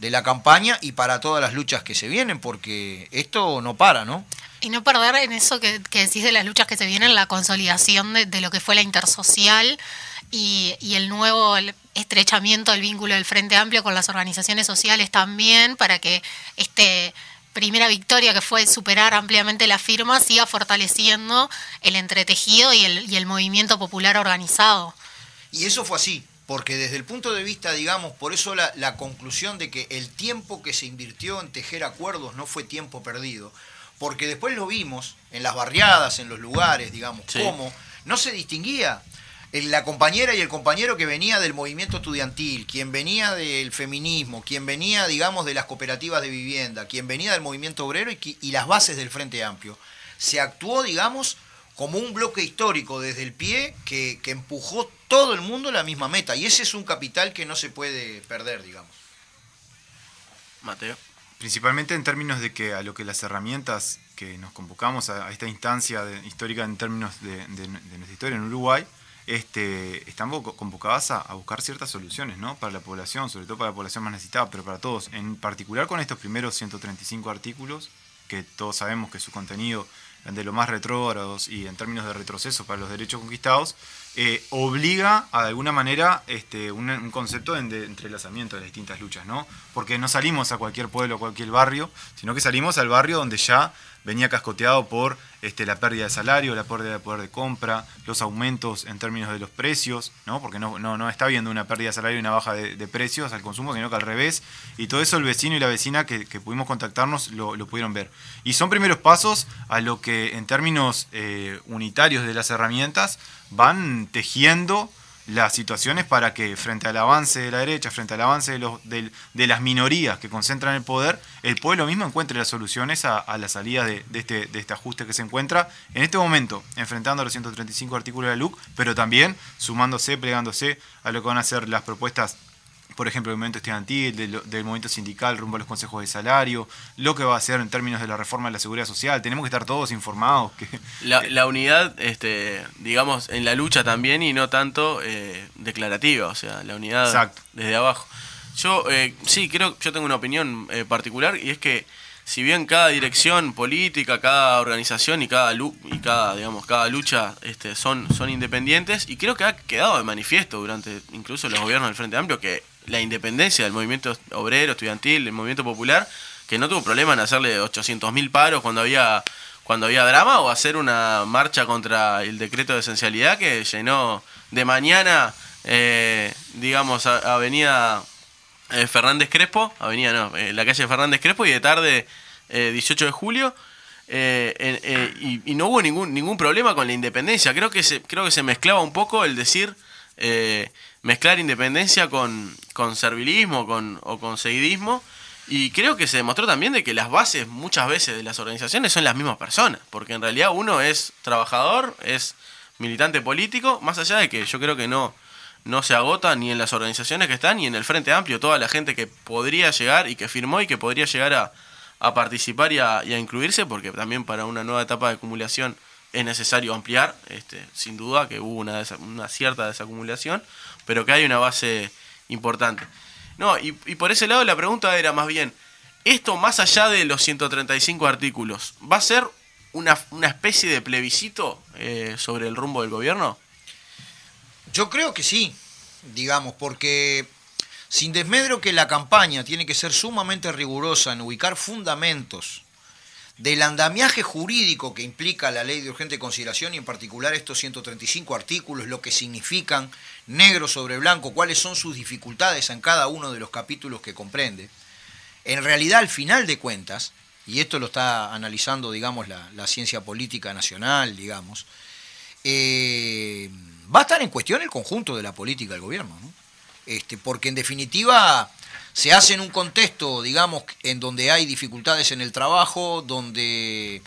de la campaña y para todas las luchas que se vienen, porque esto no para, ¿no? Y no perder en eso que, que decís de las luchas que se vienen, la consolidación de, de lo que fue la intersocial y, y el nuevo estrechamiento del vínculo del Frente Amplio con las organizaciones sociales también, para que este... primera victoria que fue superar ampliamente la firma siga fortaleciendo el entretejido y el, y el movimiento popular organizado. Y eso fue así, porque desde el punto de vista, digamos, por eso la, la conclusión de que el tiempo que se invirtió en tejer acuerdos no fue tiempo perdido, porque después lo vimos en las barriadas, en los lugares, digamos, sí. Cómo no se distinguía la compañera y el compañero que venía del movimiento estudiantil, quien venía del feminismo, quien venía, digamos, de las cooperativas de vivienda, quien venía del movimiento obrero y, y las bases del Frente Amplio. Se actuó, digamos, como un bloque histórico desde el pie que, que empujó todo el mundo a la misma meta. Y ese es un capital que no se puede perder, digamos. Mateo. Principalmente en términos de que a lo que las herramientas que nos convocamos a, a esta instancia de, histórica en términos de, de, de nuestra historia en Uruguay, Este, están convocadas a, a buscar ciertas soluciones, ¿no? Para la población, sobre todo para la población más necesitada, pero para todos, en particular con estos primeros ciento treinta y cinco artículos, que todos sabemos que su contenido de lo más retrógrados y en términos de retroceso para los derechos conquistados, eh, obliga a, de alguna manera este, un, un concepto de, de entrelazamiento de las distintas luchas, ¿no? Porque no salimos a cualquier pueblo, a cualquier barrio, sino que salimos al barrio donde ya venía cascoteado por este, la pérdida de salario, la pérdida de poder de compra, los aumentos en términos de los precios, ¿no? Porque no, no, no está habiendo una pérdida de salario y una baja de, de precios al consumo, sino que al revés. Y todo eso el vecino y la vecina que, que pudimos contactarnos lo, lo pudieron ver. Y son primeros pasos a lo que en términos eh, unitarios de las herramientas van tejiendo las situaciones para que frente al avance de la derecha, frente al avance de, los, de, de las minorías que concentran el poder, el pueblo mismo encuentre las soluciones a, a la salida de, de, este, de este ajuste que se encuentra en este momento, enfrentando a los ciento treinta y cinco artículos de la L U C, pero también sumándose, plegándose a lo que van a ser las propuestas, por ejemplo, del movimiento estudiantil, del, del movimiento sindical rumbo a los consejos de salario, lo que va a hacer en términos de la reforma de la seguridad social. Tenemos que estar todos informados. Que, la, la unidad, este, digamos, en la lucha también y no tanto eh, declarativa, o sea, la unidad exacto. Desde abajo. Yo eh, sí, creo, yo tengo una opinión eh, particular y es que si bien cada dirección política, cada organización y cada, y cada, digamos, cada lucha este, son, son independientes, y creo que ha quedado de manifiesto durante incluso los gobiernos del Frente Amplio que la independencia del movimiento obrero, estudiantil, del movimiento popular, que no tuvo problema en hacerle ochocientos mil paros cuando había, cuando había drama, o hacer una marcha contra el decreto de esencialidad que llenó de mañana, eh, digamos, a, avenida eh, Fernández Crespo, avenida no, eh, la calle Fernández Crespo, y de tarde eh, dieciocho de julio, eh, eh, eh, y, y no hubo ningún, ningún problema con la independencia. Creo que se, creo que se mezclaba un poco el decir... Eh, mezclar independencia con, con servilismo con, o con seguidismo, y creo que se demostró también de que las bases muchas veces de las organizaciones son las mismas personas, porque en realidad uno es trabajador, es militante político, más allá de que yo creo que no, no se agota ni en las organizaciones que están ni en el Frente Amplio toda la gente que podría llegar y que firmó y que podría llegar a, a participar y a, y a incluirse, porque también para una nueva etapa de acumulación es necesario ampliar, este, sin duda que hubo una, una cierta desacumulación, pero que hay una base importante. No, y, y por ese lado la pregunta era más bien, esto más allá de los ciento treinta y cinco artículos, ¿va a ser una, una especie de plebiscito eh, sobre el rumbo del gobierno? Yo creo que sí, digamos, porque sin desmedro que la campaña tiene que ser sumamente rigurosa en ubicar fundamentos del andamiaje jurídico que implica la ley de urgente consideración y en particular estos ciento treinta y cinco artículos, lo que significan negro sobre blanco, cuáles son sus dificultades en cada uno de los capítulos que comprende. En realidad, al final de cuentas, y esto lo está analizando, digamos, la, la ciencia política nacional, digamos, eh, va a estar en cuestión el conjunto de la política del gobierno, ¿no? Este, porque en definitiva... se hace en un contexto, digamos, en donde hay dificultades en el trabajo, donde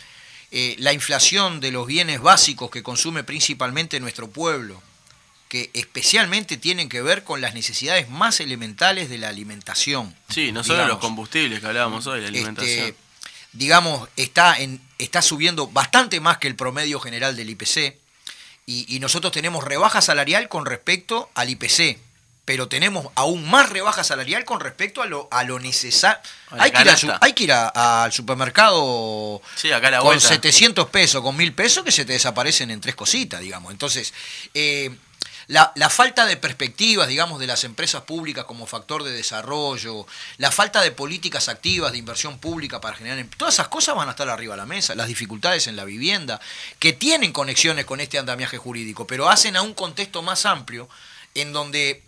eh, la inflación de los bienes básicos que consume principalmente nuestro pueblo, que especialmente tienen que ver con las necesidades más elementales de la alimentación. Sí, no solo digamos, los combustibles que hablábamos hoy, la alimentación. Este, digamos, está, en, está subiendo bastante más que el promedio general del I P C, y, y nosotros tenemos rebaja salarial con respecto al I P C. Pero tenemos aún más rebaja salarial con respecto a lo, a lo necesario. Hay, hay que ir a, al supermercado sí, acá la con vuelta. setecientos pesos, con mil pesos, que se te desaparecen en tres cositas, digamos. Entonces, eh, la, la falta de perspectivas, digamos, de las empresas públicas como factor de desarrollo, la falta de políticas activas de inversión pública para generar... Todas esas cosas van a estar arriba de la mesa. Las dificultades en la vivienda, que tienen conexiones con este andamiaje jurídico, pero hacen a un contexto más amplio en donde,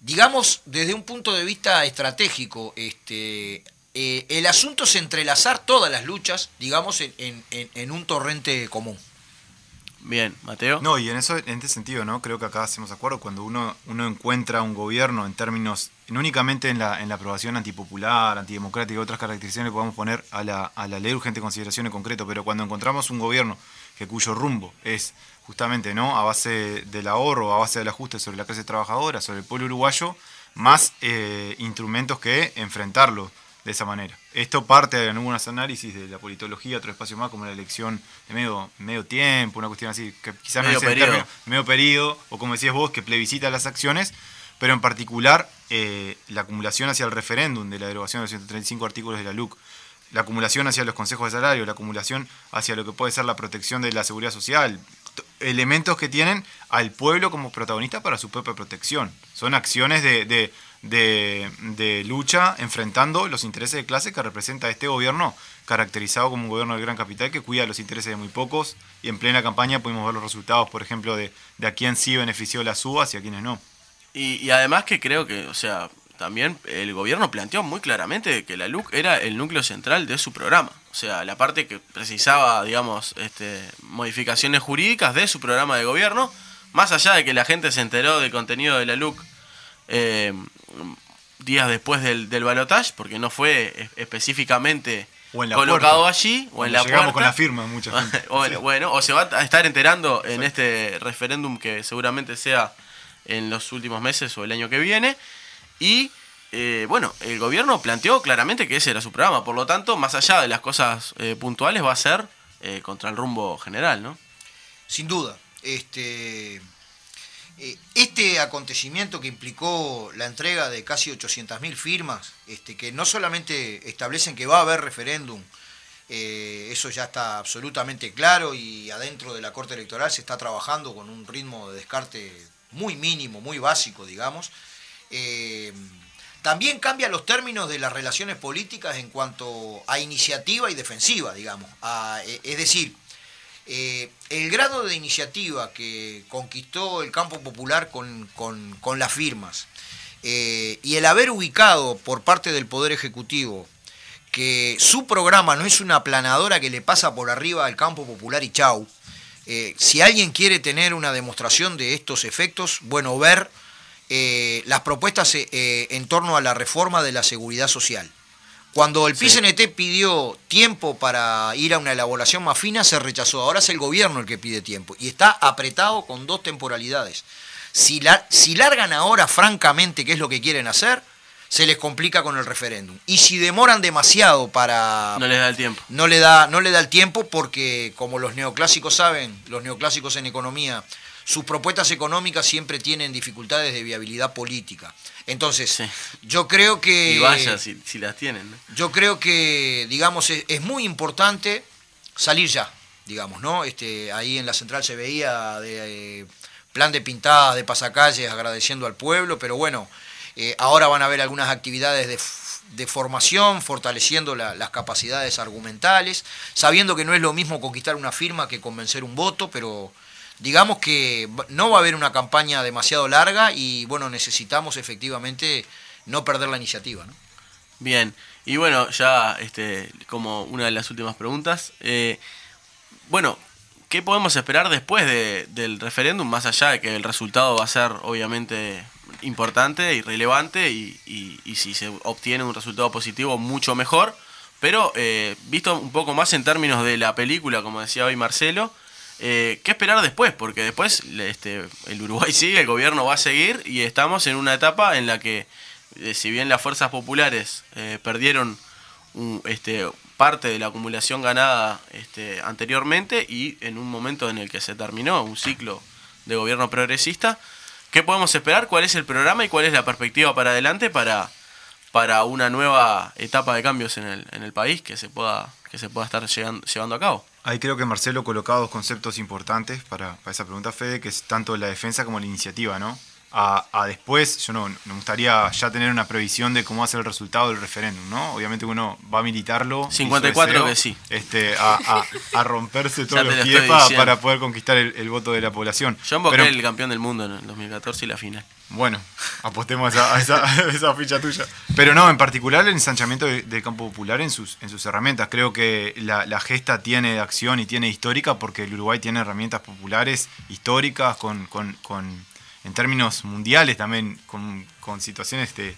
digamos, desde un punto de vista estratégico, este, eh, el asunto es entrelazar todas las luchas, digamos, en, en, en un torrente común. Bien, Mateo. No, y en eso, en este sentido, ¿no? Creo que acá hacemos acuerdo cuando uno, uno encuentra un gobierno en términos, no únicamente en la, en la aprobación antipopular, antidemocrática y otras caracterizaciones que podemos poner a la, a la ley de urgente consideración en concreto, pero cuando encontramos un gobierno que cuyo rumbo es justamente, ¿no?, a base del ahorro, a base del ajuste sobre la clase trabajadora, sobre el pueblo uruguayo, más eh, instrumentos que enfrentarlo de esa manera. Esto parte de algunos análisis de la politología, otro espacio más, como la elección de medio, medio tiempo, una cuestión así, que quizás medio no es el término, medio periodo, o como decías vos, que plebiscita las acciones, pero en particular eh, la acumulación hacia el referéndum de la derogación de los ciento treinta y cinco artículos de la L U C, la acumulación hacia los consejos de salario, la acumulación hacia lo que puede ser la protección de la seguridad social, elementos que tienen al pueblo como protagonista para su propia protección. Son acciones de... de De, de lucha enfrentando los intereses de clase que representa este gobierno, caracterizado como un gobierno del gran capital que cuida los intereses de muy pocos, y en plena campaña pudimos ver los resultados, por ejemplo, de, de a quién sí benefició la subas y a quiénes no. Y, y además que creo que, o sea, también el gobierno planteó muy claramente que la L U C era el núcleo central de su programa, o sea, la parte que precisaba, digamos, este, modificaciones jurídicas de su programa de gobierno, más allá de que la gente se enteró del contenido de la L U C Eh, días después del, del balotaje, porque no fue es, específicamente colocado puerta, allí o en la llegamos puerta, con la firma mucha gente. o, sí. Bueno, o se va a estar enterando en sí. Este referéndum que seguramente sea en los últimos meses o el año que viene. Y eh, bueno, el gobierno planteó claramente que ese era su programa, por lo tanto, más allá de las cosas eh, puntuales, va a ser eh, contra el rumbo general, ¿no? Sin duda. Este... Este acontecimiento que implicó la entrega de casi ochocientas mil firmas, este, que no solamente establecen que va a haber referéndum, eh, eso ya está absolutamente claro, y adentro de la Corte Electoral se está trabajando con un ritmo de descarte muy mínimo, muy básico, digamos. Eh, también cambian los términos de las relaciones políticas en cuanto a iniciativa y defensiva, digamos. A, es decir... Eh, el grado de iniciativa que conquistó el campo popular con, con, con las firmas eh, y el haber ubicado por parte del Poder Ejecutivo que su programa no es una aplanadora que le pasa por arriba al campo popular y chau. Eh, si alguien quiere tener una demostración de estos efectos, bueno, ver eh, las propuestas eh, en torno a la reforma de la seguridad social. Cuando el P I T C N T pidió tiempo para ir a una elaboración más fina, se rechazó. Ahora es el gobierno el que pide tiempo. Y está apretado con dos temporalidades. Si, la, si largan ahora, francamente, qué es lo que quieren hacer, se les complica con el referéndum. Y si demoran demasiado para... No les da el tiempo. No le da, no le da el tiempo porque, como los neoclásicos saben, los neoclásicos en economía, sus propuestas económicas siempre tienen dificultades de viabilidad política. Entonces, sí. yo creo que... Y vaya, si, si las tienen, ¿no? Yo creo que, digamos, es, es muy importante salir ya, digamos, ¿no? Este, ahí en la central se veía de, eh, plan de pintadas, de pasacalles, agradeciendo al pueblo, pero bueno, eh, ahora van a haber algunas actividades de, de formación, fortaleciendo la, las capacidades argumentales, sabiendo que no es lo mismo conquistar una firma que convencer un voto, pero... Digamos que no va a haber una campaña demasiado larga y, bueno, necesitamos efectivamente no perder la iniciativa, ¿no? Bien, y bueno, ya este como una de las últimas preguntas, eh, bueno, ¿qué podemos esperar después de, del referéndum? Más allá de que el resultado va a ser, obviamente, importante y relevante y, y, y si se obtiene un resultado positivo, mucho mejor, pero eh, visto un poco más en términos de la película, como decía hoy Marcelo, Eh, ¿qué esperar después? Porque después este, el Uruguay sigue, el gobierno va a seguir y estamos en una etapa en la que, eh, si bien las fuerzas populares eh, perdieron un, este, parte de la acumulación ganada este, anteriormente y en un momento en el que se terminó un ciclo de gobierno progresista, ¿qué podemos esperar? ¿Cuál es el programa y cuál es la perspectiva para adelante para, para una nueva etapa de cambios en el, en el país que se pueda, que se pueda estar llegando, llevando a cabo? Ahí creo que Marcelo colocaba dos conceptos importantes para, para esa pregunta, Fede, que es tanto la defensa como la iniciativa, ¿no? a, a después, yo no, me gustaría ya tener una previsión de cómo va a ser el resultado del referéndum, ¿no? Obviamente uno va a militarlo. cincuenta y cuatro deseo, que sí. Este, a, a, a romperse todos los pies para poder conquistar el, el voto de la población. Yo invoqué el campeón del mundo en el dos mil catorce y la final. Bueno, apostemos a esa, a esa, esa ficha tuya. Pero no, en particular el ensanchamiento del de campo popular en sus, en sus herramientas. Creo que la, la gesta tiene de acción y tiene histórica porque el Uruguay tiene herramientas populares históricas con, con, con en términos mundiales también, con, con situaciones este,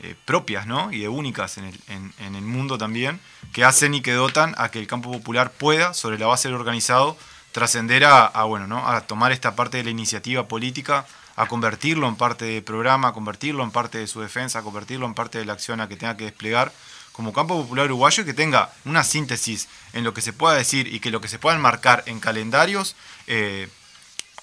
eh, propias, ¿no? Y de únicas en el, en, en el mundo también, que hacen y que dotan a que el campo popular pueda, sobre la base del organizado, trascender a, a, bueno, ¿no? a tomar esta parte de la iniciativa política, a convertirlo en parte del programa, a convertirlo en parte de su defensa, a convertirlo en parte de la acción a que tenga que desplegar como campo popular uruguayo, y que tenga una síntesis en lo que se pueda decir y que lo que se pueda marcar en calendarios eh,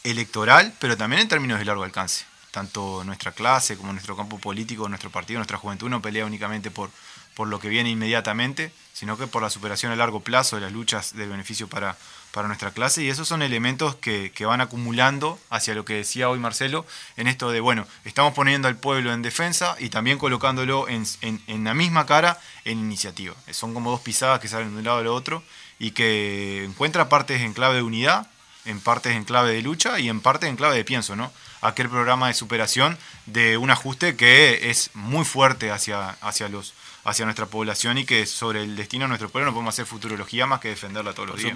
electoral, pero también en términos de largo alcance. Tanto nuestra clase como nuestro campo político, nuestro partido, nuestra juventud no pelea únicamente por, por lo que viene inmediatamente, sino que por la superación a largo plazo de las luchas del beneficio para, para nuestra clase, y esos son elementos que, que van acumulando hacia lo que decía hoy Marcelo, en esto de, bueno, estamos poniendo al pueblo en defensa y también colocándolo en, en, en la misma cara en iniciativa. Son como dos pisadas que salen de un lado al otro y que encuentra partes en clave de unidad, en partes en clave de lucha y en partes en clave de pienso, ¿no? Aquel programa de superación de un ajuste que es muy fuerte hacia, hacia los... hacia nuestra población y que sobre el destino de nuestro pueblo no podemos hacer futurología más que defenderla todos los días.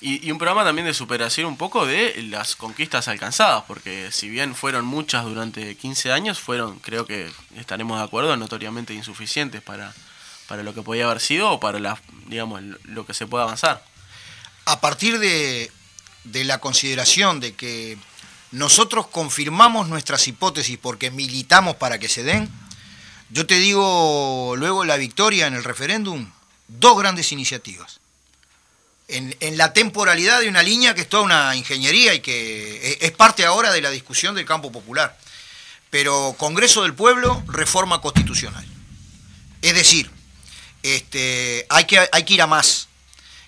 Y, y un programa también de superación un poco de las conquistas alcanzadas, porque si bien fueron muchas durante quince años, fueron, creo que estaremos de acuerdo, notoriamente insuficientes para, para lo que podía haber sido o para la, digamos, lo que se puede avanzar. A partir de, de la consideración de que nosotros confirmamos nuestras hipótesis porque militamos para que se den, yo te digo, luego la victoria en el referéndum, dos grandes iniciativas. En, en la temporalidad de una línea que es toda una ingeniería y que es parte ahora de la discusión del campo popular. Pero Congreso del Pueblo, reforma constitucional. Es decir, este, hay que, hay que ir a más.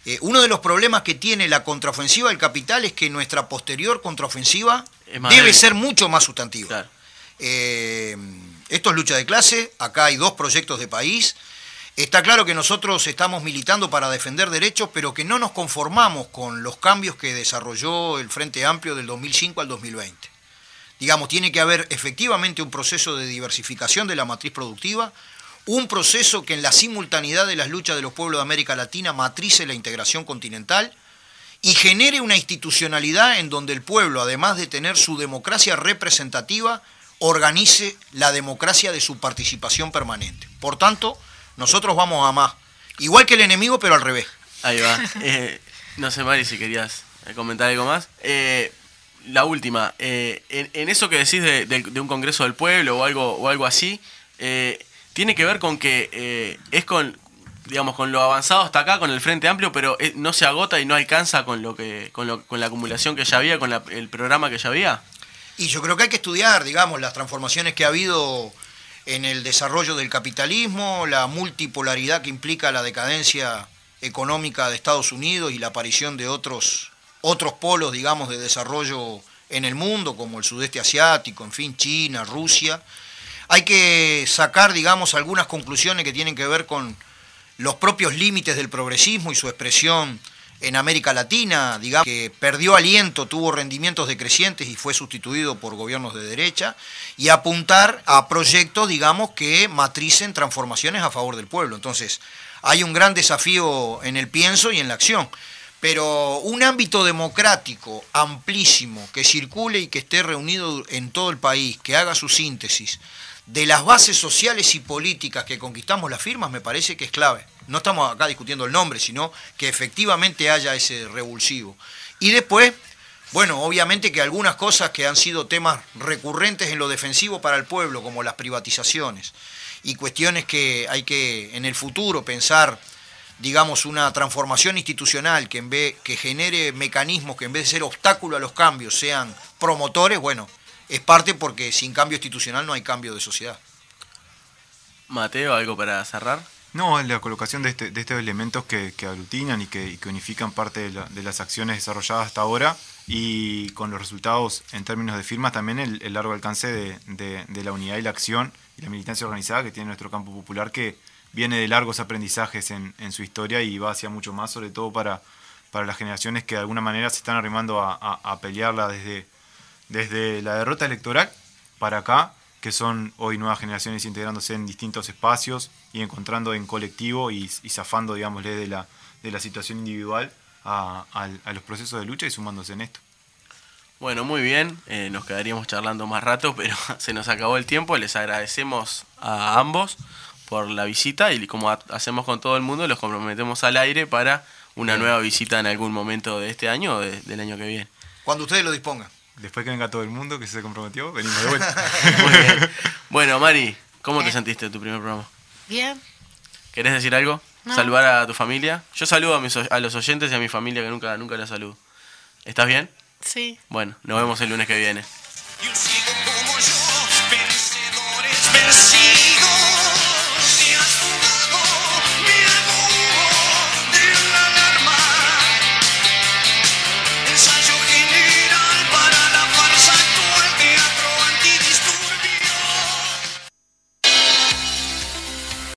Eh, uno de los problemas que tiene la contraofensiva del capital es que nuestra posterior contraofensiva debe ser mucho más sustantiva. Claro. Eh, esto es lucha de clase, acá hay dos proyectos de país. Está claro que nosotros estamos militando para defender derechos, pero que no nos conformamos con los cambios que desarrolló el Frente Amplio del dos mil cinco al dos mil veinte. Digamos, tiene que haber efectivamente un proceso de diversificación de la matriz productiva, un proceso que en la simultaneidad de las luchas de los pueblos de América Latina matrice la integración continental y genere una institucionalidad en donde el pueblo, además de tener su democracia representativa, organice la democracia de su participación permanente. Por tanto, nosotros vamos a más. Igual que el enemigo, pero al revés. Ahí va. Eh, no sé, Mari, si querías comentar algo más. Eh, la última. Eh, en, en eso que decís de, de, de un Congreso del Pueblo o algo, o algo así, eh, tiene que ver con que eh, es con, digamos, con lo avanzado hasta acá, con el Frente Amplio, pero no se agota y no alcanza con, lo que, con, lo, con la acumulación que ya había, con la, el programa que ya había. Y yo creo que hay que estudiar, digamos, las transformaciones que ha habido en el desarrollo del capitalismo, la multipolaridad que implica la decadencia económica de Estados Unidos y la aparición de otros, otros polos, digamos, de desarrollo en el mundo, como el sudeste asiático, en fin, China, Rusia. Hay que sacar, digamos, algunas conclusiones que tienen que ver con los propios límites del progresismo y su expresión en América Latina, digamos, que perdió aliento, tuvo rendimientos decrecientes y fue sustituido por gobiernos de derecha, y apuntar a proyectos, digamos, que matricen transformaciones a favor del pueblo. Entonces, hay un gran desafío en el pienso y en la acción, pero un ámbito democrático amplísimo que circule y que esté reunido en todo el país, que haga su síntesis de las bases sociales y políticas que conquistamos las firmas, me parece que es clave. No estamos acá discutiendo el nombre, sino que efectivamente haya ese revulsivo. Y después, bueno, obviamente que algunas cosas que han sido temas recurrentes en lo defensivo para el pueblo, como las privatizaciones y cuestiones que hay que en el futuro pensar, digamos, una transformación institucional que, en vez, que genere mecanismos que en vez de ser obstáculo a los cambios sean promotores, bueno, es parte porque sin cambio institucional no hay cambio de sociedad. Mateo, ¿algo para cerrar? No, la colocación de, este, de estos elementos que, que aglutinan y que, y que unifican parte de, la, de las acciones desarrolladas hasta ahora, y con los resultados en términos de firmas también el, el largo alcance de, de, de la unidad y la acción y la militancia organizada que tiene nuestro campo popular, que viene de largos aprendizajes en, en su historia y va hacia mucho más, sobre todo para, para las generaciones que de alguna manera se están arrimando a, a, a pelearla desde, desde la derrota electoral para acá, que son hoy nuevas generaciones integrándose en distintos espacios y encontrando en colectivo y, y zafando, digámosle, de la, de la situación individual a, a, a los procesos de lucha y sumándose en esto. Bueno, muy bien, eh, nos quedaríamos charlando más rato, pero se nos acabó el tiempo. Les agradecemos a ambos por la visita y, como hacemos con todo el mundo, los comprometemos al aire para una nueva visita en algún momento de este año o de, del año que viene. Cuando ustedes lo dispongan. Después que venga todo el mundo que se comprometió, venimos de vuelta. Muy bien. Bueno, Mari, ¿cómo bien. te sentiste en tu primer programa? Bien. ¿Querés decir algo? No. ¿Saludar a tu familia? Yo saludo a, mis, a los oyentes y a mi familia, que nunca, nunca la saludo. ¿Estás bien? Sí. Bueno, nos vemos el lunes que viene.